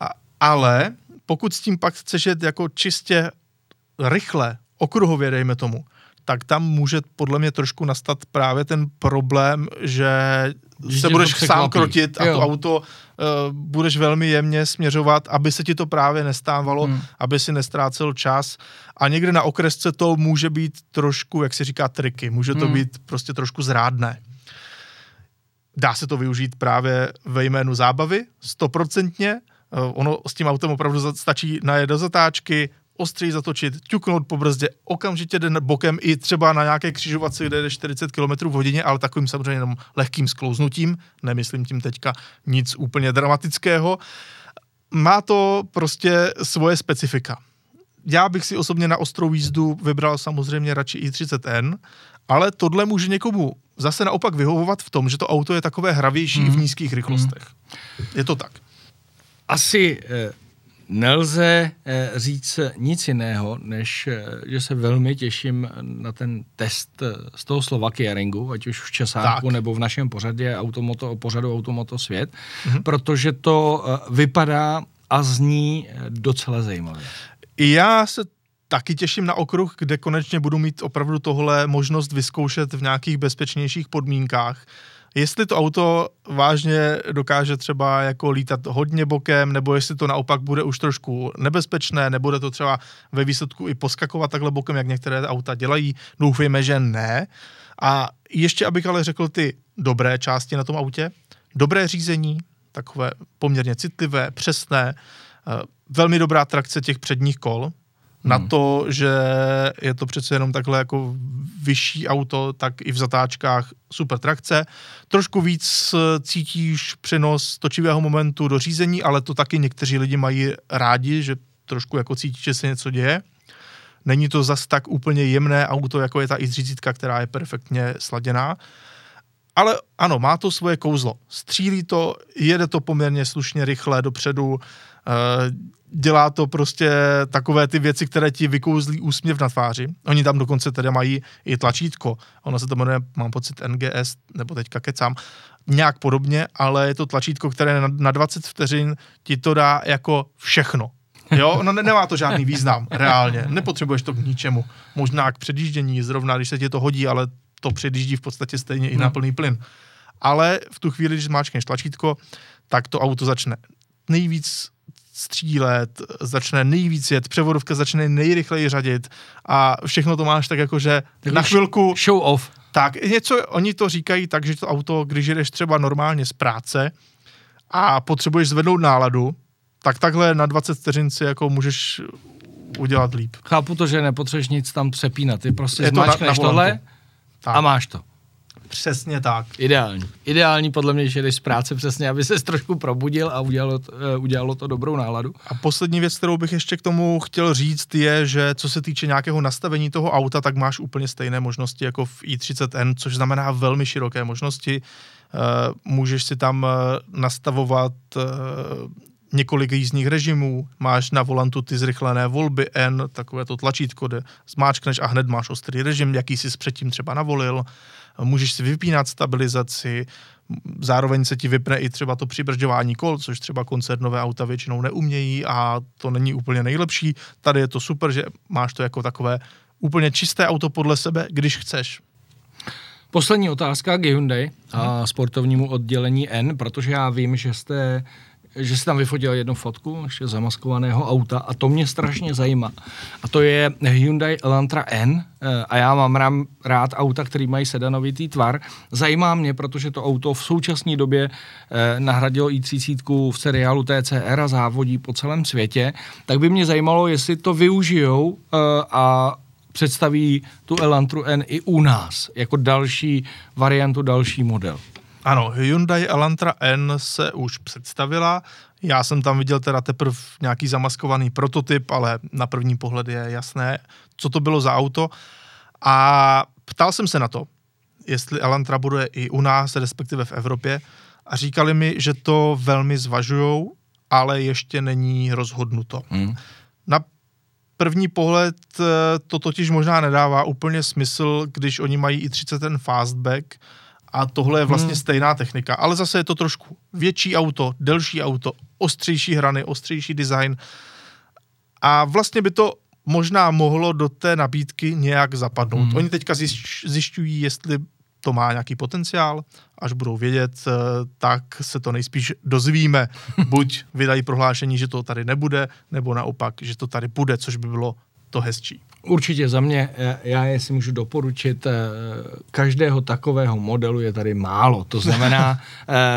A, ale pokud s tím pak chceš jet jako čistě rychle, okruhově, dejme tomu, tak tam může podle mě trošku nastat právě ten problém, že Vždy se budeš sám krotit a jo. to auto uh, budeš velmi jemně směřovat, aby se ti to právě nestávalo, hmm. aby si nestrácel čas. A někde na okresce to může být trošku, jak se říká, triky. Může to hmm. být prostě trošku zrádné. Dá se to využít právě ve jménu zábavy, stoprocentně. Uh, ono s tím autem opravdu stačí najet do zatáčky, ostřeji zatočit, ťuknout po brzdě, okamžitě jde bokem i třeba na nějaké křižovatce, kde jde čtyřicet kilometrů v hodině, ale takovým samozřejmě jenom lehkým sklouznutím, nemyslím tím teďka nic úplně dramatického. Má to prostě svoje specifika. Já bych si osobně na ostrou jízdu vybral samozřejmě radši i třicet N, ale tohle může někomu zase naopak vyhovovat v tom, že to auto je takové hravější mm. v nízkých rychlostech. Mm. Je to tak. Asi... Eh... Nelze říct nic jiného, než že se velmi těším na ten test z toho Slovakia Ringu, ať už v Česáku tak. nebo v našem pořadě automoto, pořadu Automoto Svět, mhm. protože to vypadá a zní docela zajímavě. Já se taky těším na okruh, kde konečně budu mít opravdu tohle možnost vyzkoušet v nějakých bezpečnějších podmínkách. Jestli to auto vážně dokáže třeba jako lítat hodně bokem, nebo jestli to naopak bude už trošku nebezpečné, nebude to třeba ve výsledku i poskakovat takhle bokem, jak některé auta dělají. Doufejme, že ne. A ještě abych ale řekl ty dobré části na tom autě. Dobré řízení, takové poměrně citlivé, přesné, velmi dobrá trakce těch předních kol. na hmm. to, že je to přece jenom takhle jako vyšší auto, tak i v zatáčkách super trakce. Trošku víc cítíš přenos točivého momentu do řízení, ale to taky někteří lidi mají rádi, že trošku jako cítíš, že se něco děje. Není to zas tak úplně jemné auto, jako je ta i třicet, která je perfektně sladěná. Ale ano, má to svoje kouzlo. Střílí to, jede to poměrně slušně rychle dopředu, dělá to prostě takové ty věci, které ti vykouzlí úsměv na tváři. Oni tam dokonce teda mají i tlačítko. Ono se to jmenuje, mám pocit, N G S, nebo teďka kecám, nějak podobně, ale je to tlačítko, které na dvacet vteřin ti to dá jako všechno. Jo, no ne, nemá to žádný význam, reálně. Nepotřebuješ to k ničemu. Možná k předjíždění zrovna, když se ti to hodí, ale to předjíždí v podstatě stejně i na plný plyn. Ale v tu chvíli, když zmáčkneš tlačítko, tak to auto začne nejvíc střílet, začne nejvíc jet, převodovka začne nejrychleji řadit a všechno to máš tak jako, že na chvilku... Show off. Tak, něco, oni to říkají tak, že to auto, když jedeš třeba normálně z práce a potřebuješ zvednout náladu, tak takhle na dvacet vteřin si jako můžeš udělat líp. Chápu to, že nepotřebuješ nic tam přepínat, ty prostě zmáčkneš tohle tak. A máš to. Přesně tak. Ideální. Ideální podle mě, že jdeš z práce přesně, aby ses trošku probudil a udělalo to, udělalo to dobrou náladu. A poslední věc, kterou bych ještě k tomu chtěl říct, je, že co se týče nějakého nastavení toho auta, tak máš úplně stejné možnosti jako v i třicet N, což znamená velmi široké možnosti. Můžeš si tam nastavovat několik jízdních režimů, máš na volantu ty zrychlené volby N, takové to tlačítko, kde zmáčkneš a hned máš ostrý režim, jaký jsi předtím třeba navolil. Můžeš si vypínat stabilizaci, zároveň se ti vypne i třeba to přibržďování kol, což třeba koncernové auta většinou neumějí a to není úplně nejlepší. Tady je to super, že máš to jako takové úplně čisté auto podle sebe, když chceš. Poslední otázka k Hyundai a sportovnímu oddělení N, protože já vím, že jste... že jsi tam vyfotil jednu fotku ještě zamaskovaného auta a to mě strašně zajímá. A to je Hyundai Elantra N a já mám rád auta, který mají sedanovitý tvar. Zajímá mě, protože to auto v současné době nahradilo i třicet v seriálu T C R a závodí po celém světě, tak by mě zajímalo, jestli to využijou a představí tu Elantru N i u nás jako další variantu, další model. Ano, Hyundai Elantra N se už představila. Já jsem tam viděl teda teprve nějaký zamaskovaný prototyp, ale na první pohled je jasné, co to bylo za auto. A ptal jsem se na to, jestli Elantra bude i u nás, respektive v Evropě. A říkali mi, že to velmi zvažujou, ale ještě není rozhodnuto. Hmm. Na první pohled to totiž možná nedává úplně smysl, když oni mají i třicet N fastback, a tohle je vlastně hmm. stejná technika, ale zase je to trošku větší auto, delší auto, ostřejší hrany, ostřejší design a vlastně by to možná mohlo do té nabídky nějak zapadnout. Hmm. Oni teďka zjišť, zjišťují, jestli to má nějaký potenciál, až budou vědět, tak se to nejspíš dozvíme. Buď vydají prohlášení, že to tady nebude, nebo naopak, že to tady bude, což by bylo to hezčí. Určitě za mě, já jestli můžu doporučit, každého takového modelu je tady málo. To znamená,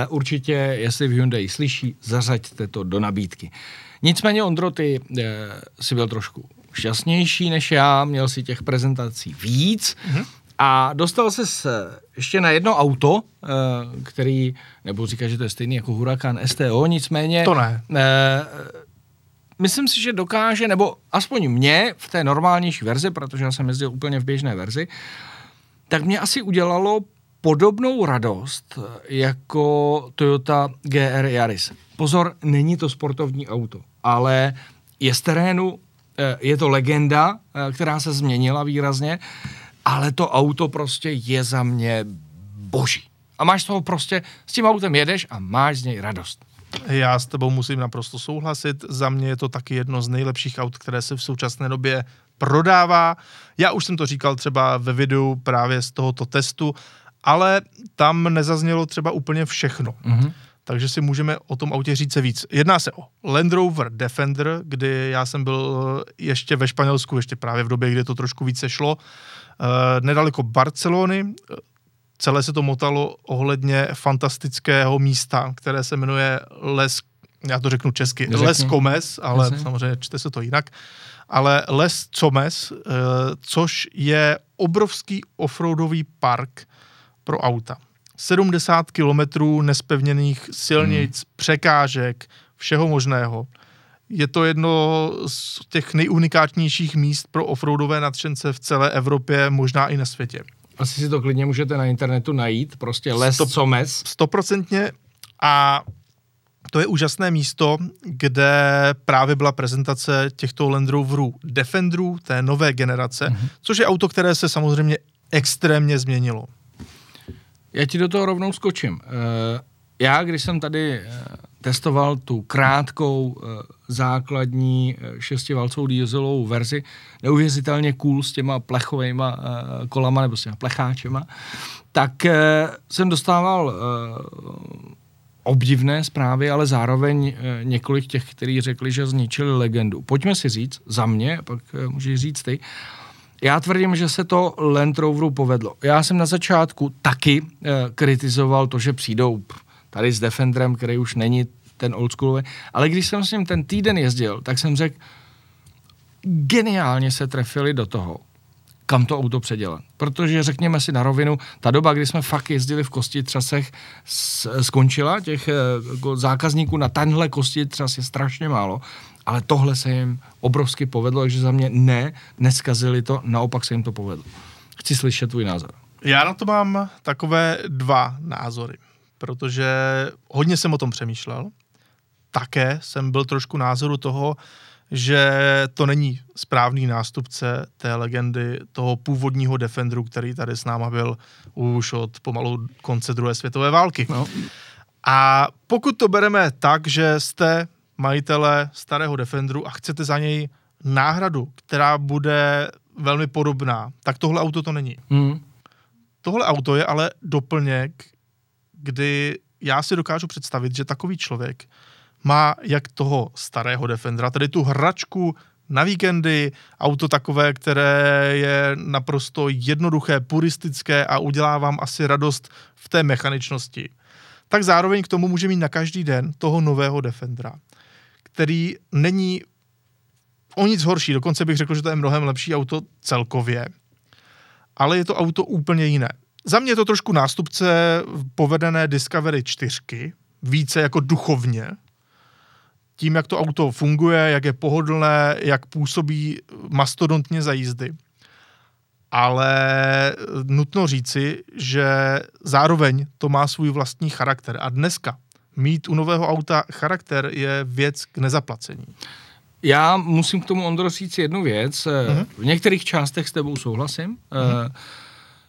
určitě, jestli v Hyundai slyší, zařaďte to do nabídky. Nicméně, Ondro, ty jsi byl trošku šťastnější než já, měl si těch prezentací víc mhm. a dostal ses ještě na jedno auto, který, nebo říká, že to je stejný jako Huracán S T O, nicméně... To ne. E, Myslím si, že dokáže, nebo aspoň mě v té normálnější verzi, protože já jsem jezdil úplně v běžné verzi, tak mě asi udělalo podobnou radost jako Toyota G R Yaris. Pozor, není to sportovní auto, ale je z terénu, je to legenda, která se změnila výrazně, ale to auto prostě je za mě boží. A máš toho prostě, s tím autem jedeš a máš z něj radost. Já s tebou musím naprosto souhlasit, za mě je to taky jedno z nejlepších aut, které se v současné době prodává. Já už jsem to říkal třeba ve videu právě z tohoto testu, ale tam nezaznělo třeba úplně všechno. Mm-hmm. Takže si můžeme o tom autě říct se víc. Jedná se o Land Rover Defender, kdy já jsem byl ještě ve Španělsku, ještě právě v době, kdy to trošku více šlo, nedaleko Barcelony. Celé se to motalo ohledně fantastického místa, které se jmenuje Les já to řeknu česky, Řekni. Les Comes, ale Jasně. samozřejmě čte se to jinak, ale Les Comes, což je obrovský offroadový park pro auta. sedmdesát kilometrů nespevněných silnic, hmm. překážek, všeho možného. Je to jedno z těch nejunikátnějších míst pro offroadové nadšence v celé Evropě, možná i na světě. Asi si to klidně můžete na internetu najít, prostě Les Comes. Stoprocentně. A to je úžasné místo, kde právě byla prezentace těchto Land Roverů Defenderů, té nové generace, mm-hmm. což je auto, které se samozřejmě extrémně změnilo. Já ti do toho rovnou skočím. Já, když jsem tady testoval tu krátkou základní šestiválcovou dieselovou verzi, neuvěřitelně cool s těma plechovejma kolama nebo s těma plecháčema, tak jsem dostával obdivné zprávy, ale zároveň několik těch, kteří řekli, že zničili legendu. Pojďme si říct, za mě, pak můžeš říct ty, já tvrdím, že se to Land Roveru povedlo. Já jsem na začátku taky kritizoval to, že přijdou tady s Defenderem, který už není ten oldschoolový, ale když jsem s ním ten týden jezdil, tak jsem řekl, geniálně se trefili do toho, kam to auto předělat. Protože řekněme si na rovinu, ta doba, kdy jsme fakt jezdili v kostitřasech, skončila, těch zákazníků na tenhle kostitřas je strašně málo, ale tohle se jim obrovsky povedlo, takže za mě ne, neskazili to, naopak se jim to povedlo. Chci slyšet tvůj názor. Já na to mám takové dva názory, protože hodně jsem o tom přemýšlel, také jsem byl trošku názoru toho, že to není správný nástupce té legendy, toho původního Defenderu, který tady s náma byl už od pomalu konce druhé světové války. No. A pokud to bereme tak, že jste majitele starého Defenderu a chcete za něj náhradu, která bude velmi podobná, tak tohle auto to není. Mm. Tohle auto je ale doplněk, kdy já si dokážu představit, že takový člověk má jak toho starého Defendera, tedy tu hračku na víkendy, auto takové, které je naprosto jednoduché, puristické a udělá vám asi radost v té mechaničnosti. Tak zároveň k tomu může mít na každý den toho nového Defendera, který není o nic horší, dokonce bych řekl, že to je mnohem lepší auto celkově, ale je to auto úplně jiné. Za mě je to trošku nástupce povedené Discovery čtyři, více jako duchovně, tím, jak to auto funguje, jak je pohodlné, jak působí mastodontně za jízdy. Ale nutno říci, že zároveň to má svůj vlastní charakter. A dneska mít u nového auta charakter je věc k nezaplacení. Já musím k tomu, Ondro, říct jednu věc. Mm-hmm. V některých částech s tebou souhlasím. Mm-hmm.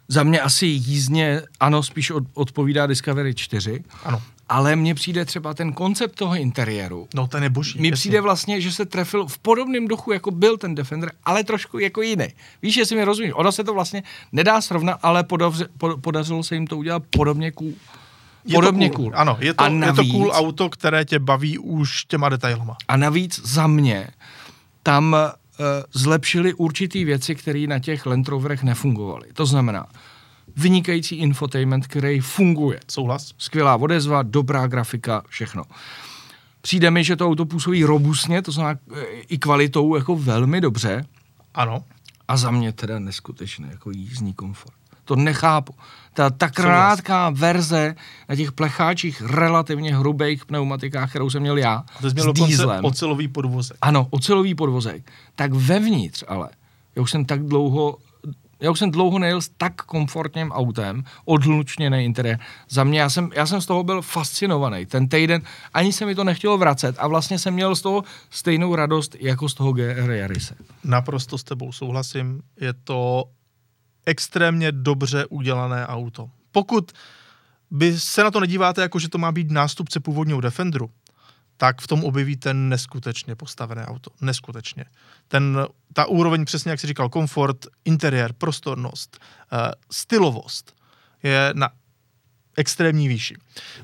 Za mě asi jízdně, ano, spíš od, odpovídá Discovery čtyři. Ano. Ale mně přijde třeba ten koncept toho interiéru. No, ten je boží. Mně přijde vlastně, že se trefil v podobném duchu, jako byl ten Defender, ale trošku jako jiný. Víš, jestli mi rozumíš, ono se to vlastně nedá srovnat, ale podavře, pod, podařilo se jim to udělat podobně cool. Podobně cool. cool. Ano, je to, navíc, je to cool auto, které tě baví už těma detailama. A navíc za mě tam e, zlepšili určitý věci, které na těch Land Roverech nefungovaly. To znamená, vynikající infotainment, který funguje. Souhlas. Skvělá odezva, dobrá grafika, všechno. Přijde mi, že to auto působí robustně, to znamená i kvalitou jako velmi dobře. Ano. A za mě teda neskutečný jako jízdní komfort. To nechápu. Ta, ta krátká verze na těch plecháčích relativně hrubých pneumatikách, kterou jsem měl já, s dízlem. Ocelový podvozek. Ano, ocelový podvozek. Tak vevnitř ale, já už jsem tak dlouho Já už jsem dlouho nejel s tak komfortním autem, odhlučněný interiér. Za mě, já jsem, já jsem z toho byl fascinovaný. Ten týden ani se mi to nechtělo vracet a vlastně jsem měl z toho stejnou radost jako z toho G R Yarise. Naprosto s tebou souhlasím. Je to extrémně dobře udělané auto. Pokud by se na to nedíváte jako, že to má být nástupce původního Defenderu, tak v tom objevíte neskutečně postavené auto. Neskutečně. Ten, ta úroveň, přesně jak jsi říkal, komfort, interiér, prostornost, uh, stylovost je na extrémní výši.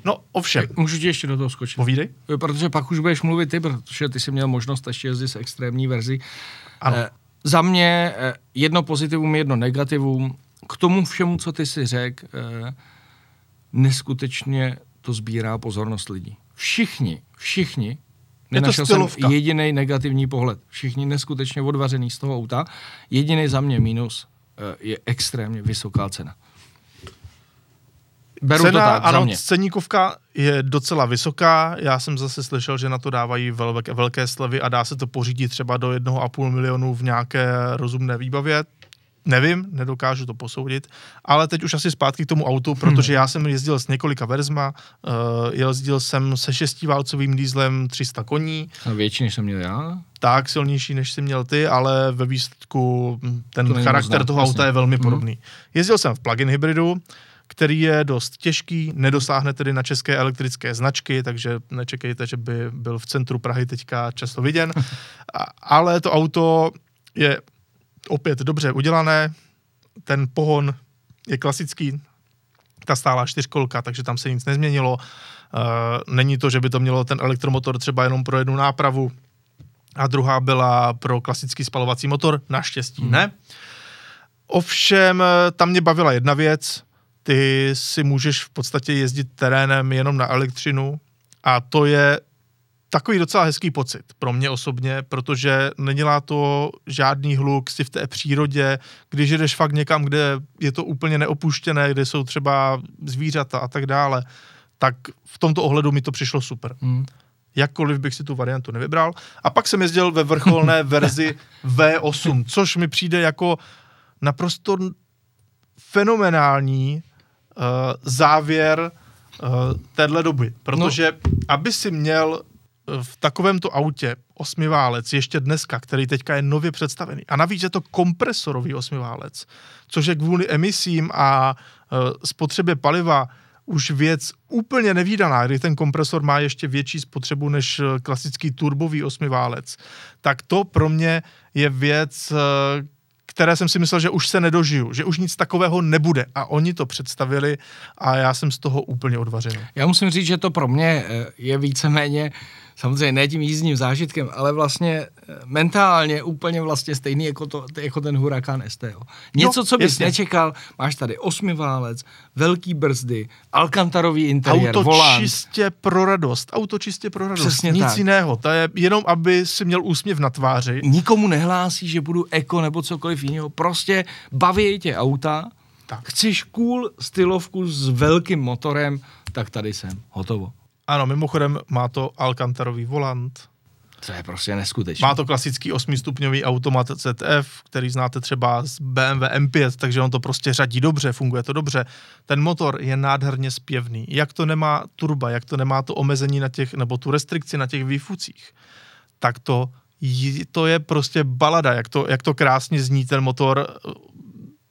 No ovšem. Můžu ti ještě do toho skočit. Povídej. Protože pak už budeš mluvit ty, protože ty jsi měl možnost ještě jezdit s extrémní verzi. Ano. Uh, za mě uh, jedno pozitivum, jedno negativum. K tomu všemu, co ty jsi řekl, uh, neskutečně to sbírá pozornost lidí. všichni, všichni, nenašel jsem jediný negativní pohled, všichni neskutečně odvařený z toho auta, jediný za mě minus je extrémně vysoká cena. Beru cena, to tak, ano, za mě. Ceníkovka je docela vysoká, já jsem zase slyšel, že na to dávají velké, velké slevy a dá se to pořídit třeba do jednoho a půl milionu v nějaké rozumné výbavě. Nevím, nedokážu to posoudit, ale teď už asi zpátky k tomu autu, protože já jsem jezdil s několika verzma, uh, jezdil jsem se šestiválcovým dieslem tři sta koní. A větší, než jsem měl já? Tak, silnější, než jsi měl ty, ale ve výsledku ten to charakter toho auta je velmi podobný. Mm. Jezdil jsem v plug-in hybridu, který je dost těžký, nedosáhne tedy na české elektrické značky, takže nečekejte, že by byl v centru Prahy teďka často viděn, ale to auto je opět dobře udělané, ten pohon je klasický, ta stálá čtyřkolka, takže tam se nic nezměnilo, není to, že by to mělo ten elektromotor třeba jenom pro jednu nápravu a druhá byla pro klasický spalovací motor, naštěstí hmm. ne. Ovšem, tam mě bavila jedna věc, ty si můžeš v podstatě jezdit terénem jenom na elektřinu a to je takový docela hezký pocit pro mě osobně, protože nedělá to žádný hluk, si v té přírodě, když jdeš fakt někam, kde je to úplně neopuštěné, kde jsou třeba zvířata a tak dále, tak v tomto ohledu mi to přišlo super. Hmm. Jakkoliv bych si tu variantu nevybral. A pak jsem jezdil ve vrcholné verzi vé osm, což mi přijde jako naprosto fenomenální uh, závěr uh, téhle doby, protože no. aby si měl v takovémto autě osmiválec ještě dneska, který teďka je nově představený. A navíc je to kompresorový osmiválec, což je kvůli emisím a e, spotřebě paliva už věc úplně nevídaná, když ten kompresor má ještě větší spotřebu než klasický turbový osmiválec. Tak to pro mě je věc, e, které jsem si myslel, že už se nedožiju, že už nic takového nebude. A oni to představili a já jsem z toho úplně odvařený. Já musím říct, že to pro mě je víceméně samozřejmě ne tím jízdním zážitkem, ale vlastně mentálně úplně vlastně stejný jako, to, jako ten Huracán S T O. Něco, no, co bys jasně. nečekal, máš tady osmiválec, velký brzdy, alcantarový interiér, auto volant. Auto čistě pro radost, auto čistě pro radost, přesně nic tak. jiného. To je jenom, aby si měl úsměv na tváři. Nikomu nehlásí, že budu eko nebo cokoliv jiného, prostě baví tě auta, tak. Chceš cool stylovku s velkým motorem, tak tady jsem, hotovo. Ano, mimochodem má to alcantarový volant. To je prostě neskutečné. Má to klasický osmistupňový automat Z F, který znáte třeba z B M W M pět, takže on to prostě řadí dobře, funguje to dobře. Ten motor je nádherně zpěvný. Jak to nemá turba, jak to nemá to omezení na těch, nebo tu restrikci na těch výfucích, tak to, to je prostě balada, jak to, jak to krásně zní ten motor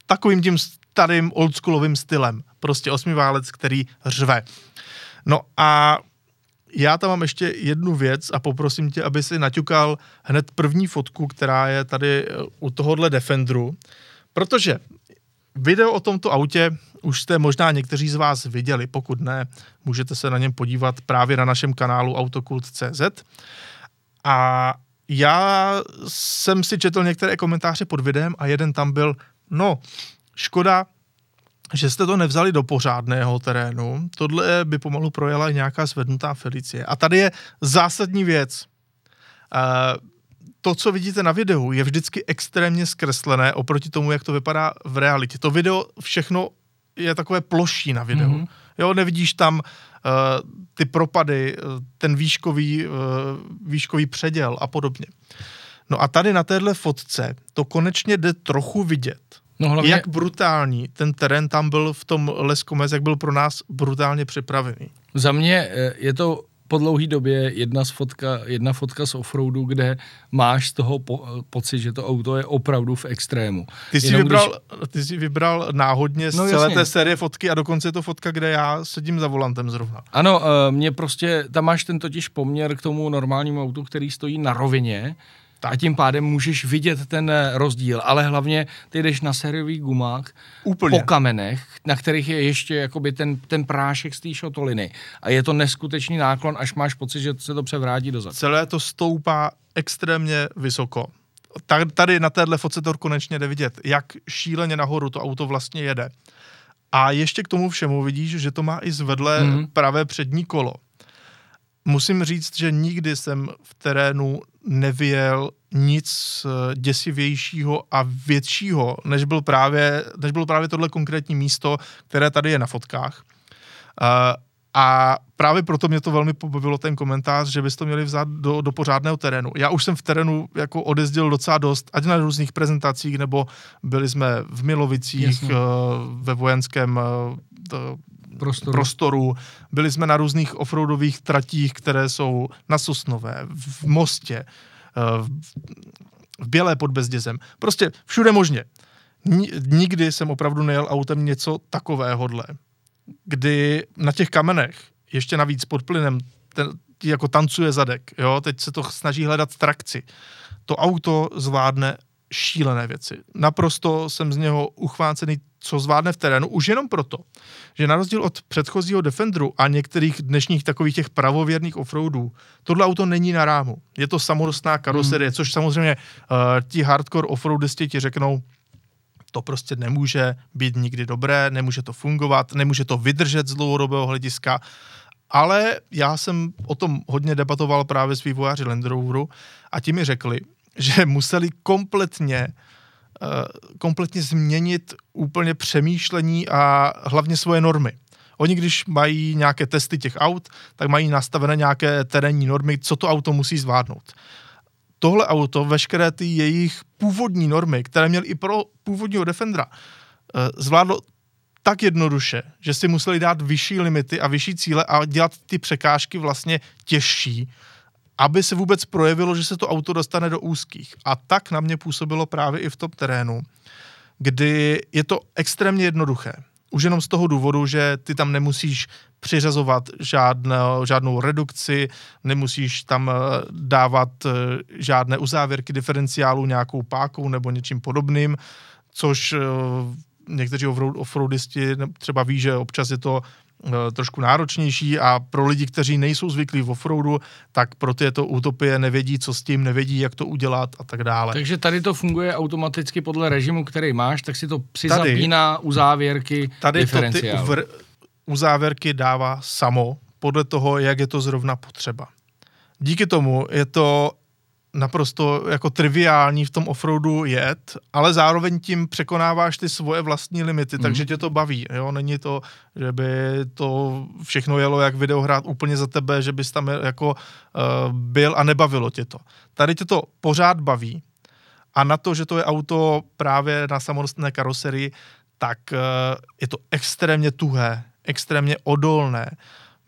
takovým tím starým oldschoolovým stylem. Prostě osmiválec, který řve. No a já tam mám ještě jednu věc a poprosím tě, aby si naťukal hned první fotku, která je tady u tohohle Defenderu, protože video o tomto autě už jste možná někteří z vás viděli, pokud ne, můžete se na něm podívat právě na našem kanálu Autokult tečka cé zet a já jsem si četl některé komentáře pod videem a jeden tam byl, no, škoda, že jste to nevzali do pořádného terénu, tohle by pomalu projela nějaká svednutá Felicie. A tady je zásadní věc. E, to, co vidíte na videu, je vždycky extrémně zkreslené oproti tomu, jak to vypadá v realitě. To video všechno je takové ploší na videu. Mm-hmm. Jo, nevidíš tam e, ty propady, ten výškový, e, výškový předěl a podobně. No a tady na téhle fotce to konečně jde trochu vidět. No hlavně... Jak brutální ten terén tam byl v tom Les Comes, jak byl pro nás brutálně připravený. Za mě je to po dlouhý době jedna z fotka, jedna fotka z offroadu, kde máš z toho po, pocit, že to auto je opravdu v extrému. Ty jsi, vybral, když... ty jsi vybral náhodně z no, celé jasně. té série fotky a dokonce je to fotka, kde já sedím za volantem zrovna. Ano, mě prostě, tam máš ten totiž poměr k tomu normálnímu autu, který stojí na rovině, a tím pádem můžeš vidět ten rozdíl, ale hlavně ty jdeš na sériový gumách úplně po kamenech, na kterých je ještě jakoby ten, ten prášek z té šotoliny a je to neskutečný náklon, až máš pocit, že se to převrátí dozad. Celé to stoupá extrémně vysoko. Tady na téhle fotce to konečně jde vidět, jak šíleně nahoru to auto vlastně jede. A ještě k tomu všemu vidíš, že to má i zvedlé mm-hmm. pravé přední kolo. Musím říct, že nikdy jsem v terénu nevyjel nic děsivějšího a většího, než byl právě, než bylo právě tohle konkrétní místo, které tady je na fotkách. Uh, a právě proto mě to velmi pobavilo ten komentář, že byste to měli vzát do, do pořádného terénu. Já už jsem v terénu jako odjezdil docela dost, ať na různých prezentacích, nebo byli jsme v Milovicích, uh, ve vojenském uh, prostoru. prostoru. Byli jsme na různých offroadových tratích, které jsou na Sosnové, v Mostě, uh, v Bělé pod Bezdězem. Prostě všude možně. Ni- nikdy jsem opravdu nejel autem něco takovéhodle, kdy na těch kamenech, ještě navíc pod plynem, ten, jako tancuje zadek, jo, teď se to snaží hledat trakci. To auto zvládne šílené věci. Naprosto jsem z něho uchvácený, co zvládne v terénu, už jenom proto, že na rozdíl od předchozího Defenderu a některých dnešních takových těch pravověrných offroadů, tohle auto není na rámu. Je to samorostná karoserie, hmm. což samozřejmě uh, ti hardcore offroadisti ti řeknou, to prostě nemůže být nikdy dobré, nemůže to fungovat, nemůže to vydržet z dlouhodobého hlediska, ale já jsem o tom hodně debatoval právě s vývojáři Land Roveru a ti mi řekli, že museli kompletně, kompletně změnit úplně přemýšlení a hlavně svoje normy. Oni, když mají nějaké testy těch aut, tak mají nastavené nějaké terénní normy, co to auto musí zvládnout. Tohle auto, veškeré ty jejich původní normy, které měly i pro původního Defendera, zvládlo tak jednoduše, že si museli dát vyšší limity a vyšší cíle a dělat ty překážky vlastně těžší, aby se vůbec projevilo, že se to auto dostane do úzkých. A tak na mě působilo právě i v tom terénu, kdy je to extrémně jednoduché. Už jenom z toho důvodu, že ty tam nemusíš přiřazovat žádnou, žádnou redukci, nemusíš tam dávat žádné uzávěrky diferenciálu nějakou pákou nebo něčím podobným, což někteří offroadisti třeba ví, že občas je to trošku náročnější a pro lidi, kteří nejsou zvyklí v offroadu, tak pro ty je to utopie, nevědí, co s tím, nevědí, jak to udělat a tak dále. Takže tady to funguje automaticky podle režimu, který máš, tak si to přizapíná uzávěrky diferenciálu. Tady to ty uzávěrky dává samo podle toho, jak je to zrovna potřeba. Díky tomu je to naprosto jako triviální v tom offroadu jet, ale zároveň tím překonáváš ty svoje vlastní limity, mm. takže tě to baví. Jo? Není to, že by to všechno jelo jak videohrát úplně za tebe, že bys tam jako uh, byl a nebavilo tě to. Tady tě to pořád baví a na to, že to je auto právě na samorostné karoserii, tak uh, je to extrémně tuhé, extrémně odolné.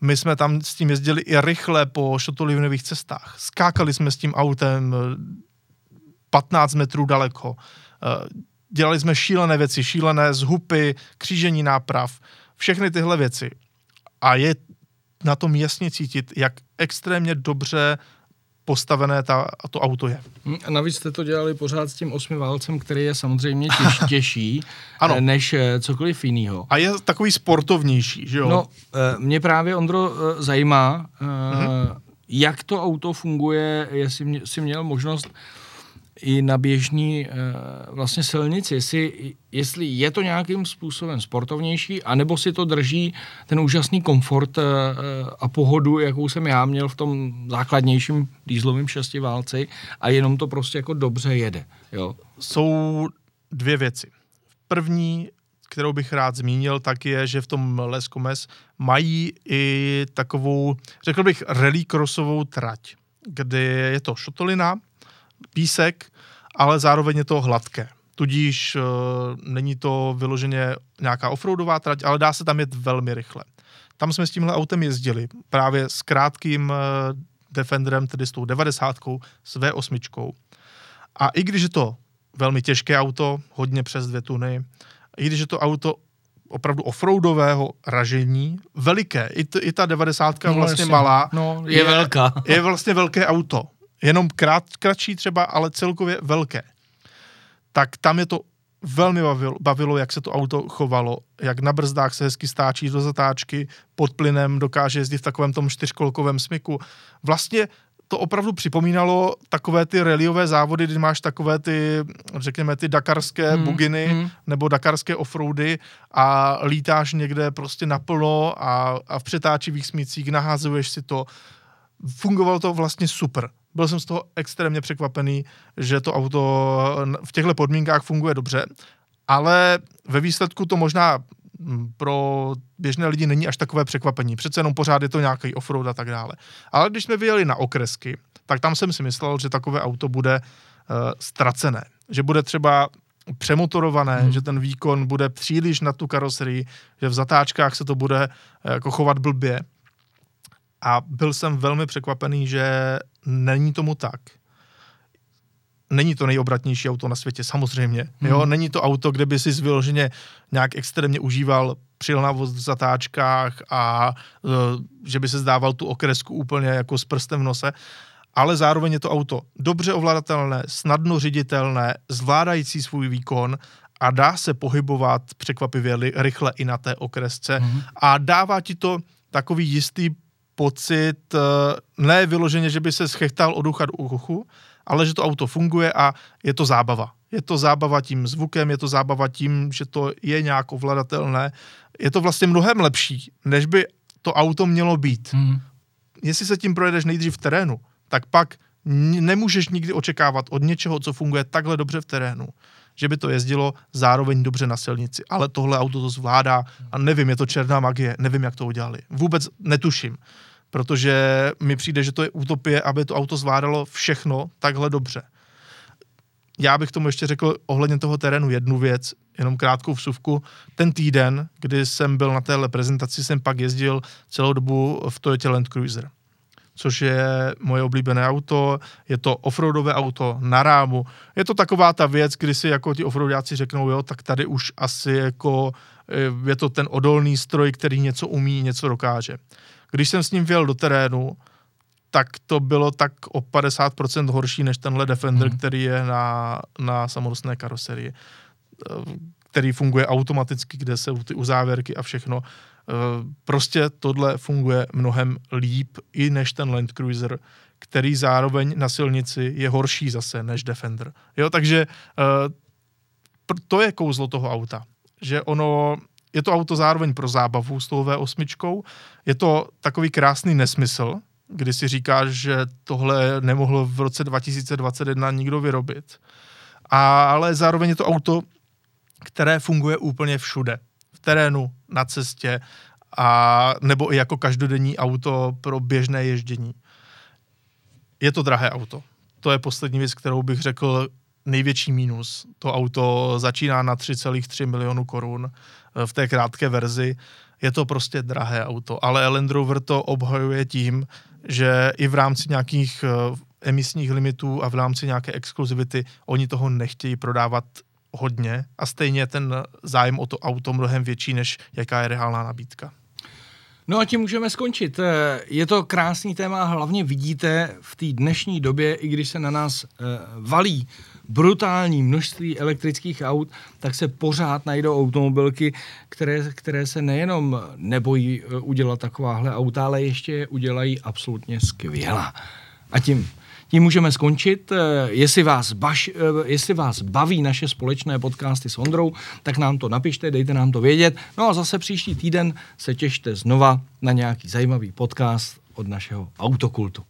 My jsme tam s tím jezdili i rychle po šotolivnových cestách. Skákali jsme s tím autem patnáct metrů daleko. Dělali jsme šílené věci, šílené zhupy, křížení náprav, všechny tyhle věci. A je na tom jasně cítit, jak extrémně dobře postavené ta, to auto je. A navíc jste to dělali pořád s tím osmiválcem, který je samozřejmě těž, těžší než cokoliv jinýho. A je takový sportovnější, že jo? No, mě právě, Ondro, zajímá, mm-hmm. jak to auto funguje, jestli jsi měl možnost i na běžní vlastně silnici, jestli, jestli je to nějakým způsobem sportovnější, anebo si to drží ten úžasný komfort a pohodu, jakou jsem já měl v tom základnějším dieselovém šestiválci a jenom to prostě jako dobře jede. Jo? Jsou dvě věci. První, kterou bych rád zmínil, tak je, že v tom Les Comes mají i takovou, řekl bych, rallycrossovou trať, kde je to šotolina, písek, ale zároveň je to hladké. Tudíž e, není to vyloženě nějaká offroadová trať, ale dá se tam jet velmi rychle. Tam jsme s tímhle autem jezdili právě s krátkým e, Defenderem, tedy s tou devadesátkou, s vé osm. A i když je to velmi těžké auto, hodně přes dvě tuny, i když je to auto opravdu offroadového ražení, veliké, i, t, i ta devadesátka no, vlastně jasný. malá, no, je, je velká. Je vlastně velké auto. Jenom krát, kratší třeba, ale celkově velké. Tak tam je to velmi bavilo, bavilo, jak se to auto chovalo, jak na brzdách se hezky stáčí do zatáčky, pod plynem dokáže jezdit v takovém tom čtyřkolkovém smyku. Vlastně to opravdu připomínalo takové ty rallyové závody, kdy máš takové ty, řekněme, ty dakarské hmm, buginy hmm. nebo dakarské offroady a lítáš někde prostě naplno a, a v přetáčivých smycích naházuješ si to. fungovalo to vlastně super. Byl jsem z toho extrémně překvapený, že to auto v těchto podmínkách funguje dobře, ale ve výsledku to možná pro běžné lidi není až takové překvapení. Přece jenom pořád je to nějaký offroad a tak dále. Ale když jsme vyjeli na okresky, tak tam jsem si myslel, že takové auto bude uh, ztracené. Že bude třeba přemotorované, hmm. že ten výkon bude příliš na tu karoserii, že v zatáčkách se to bude uh, jako chovat blbě. A byl jsem velmi překvapený, že není tomu tak. Není to nejobratnější auto na světě, samozřejmě. Hmm. Jo? Není to auto, kde by si vyloženě nějak extrémně užíval přilnavost v zatáčkách a uh, že by se zdával tu okresku úplně jako s prstem v nose. Ale zároveň je to auto dobře ovladatelné, snadno řiditelné, zvládající svůj výkon a dá se pohybovat překvapivě rychle i na té okresce. Hmm. A dává ti to takový jistý pocit, ne vyloženě, že by se schechtal od ucha do uchu, ale že to auto funguje a je to zábava. Je to zábava tím zvukem, je to zábava tím, že to je nějak ovladatelné. Je to vlastně mnohem lepší, než by to auto mělo být. Hmm. Jestli se tím projedeš nejdřív v terénu, tak pak nemůžeš nikdy očekávat od něčeho, co funguje takhle dobře v terénu, že by to jezdilo zároveň dobře na silnici. Ale tohle auto to zvládá a nevím, je to černá magie, nevím, jak to udělali. Vůbec netuším. Protože mi přijde, že to je utopie, aby to auto zvládalo všechno takhle dobře. Já bych tomu ještě řekl ohledně toho terénu jednu věc, jenom krátkou vsuvku. Ten týden, kdy jsem byl na téhle prezentaci, jsem pak jezdil celou dobu v Toyota Land Cruiser, což je moje oblíbené auto, je to offroadové auto na rámu. Je to taková ta věc, kdy si jako ti offroadáci řeknou, jo, tak tady už asi jako je to ten odolný stroj, který něco umí, něco dokáže. Když jsem s ním vjel do terénu, tak to bylo tak o padesát procent horší než tenhle Defender, hmm. který je na, na samonosné karoserii, který funguje automaticky, kde jsou ty uzávěrky a všechno. Prostě tohle funguje mnohem líp i než ten Land Cruiser, který zároveň na silnici je horší zase než Defender. Jo, takže to je kouzlo toho auta, že ono... Je to auto zároveň pro zábavu s tou vé osm. Je to takový krásný nesmysl, kdy si říkáš, že tohle nemohlo v roce dva tisíce dvacet jedna nikdo vyrobit. A, ale zároveň je to auto, které funguje úplně všude. V terénu, na cestě, a, nebo i jako každodenní auto pro běžné ježdění. Je to drahé auto. To je poslední věc, kterou bych řekl, největší mínus. To auto začíná na tři celá tři milionu korun v té krátké verzi. Je to prostě drahé auto, ale Land Rover to obhajuje tím, že i v rámci nějakých emisních limitů a v rámci nějaké exkluzivity oni toho nechtějí prodávat hodně a stejně ten zájem o to auto mnohem větší, než jaká je reálná nabídka. No a tím můžeme skončit. Je to krásný téma, hlavně vidíte v té dnešní době, i když se na nás valí brutální množství elektrických aut, tak se pořád najdou automobilky, které, které se nejenom nebojí udělat takováhle auta, ale ještě je udělají absolutně skvělá. A tím, tím můžeme skončit. Jestli vás, baš, jestli vás baví naše společné podcasty s Ondrou, tak nám to napište, dejte nám to vědět. No a zase příští týden se těšte znova na nějaký zajímavý podcast od našeho Autokultu.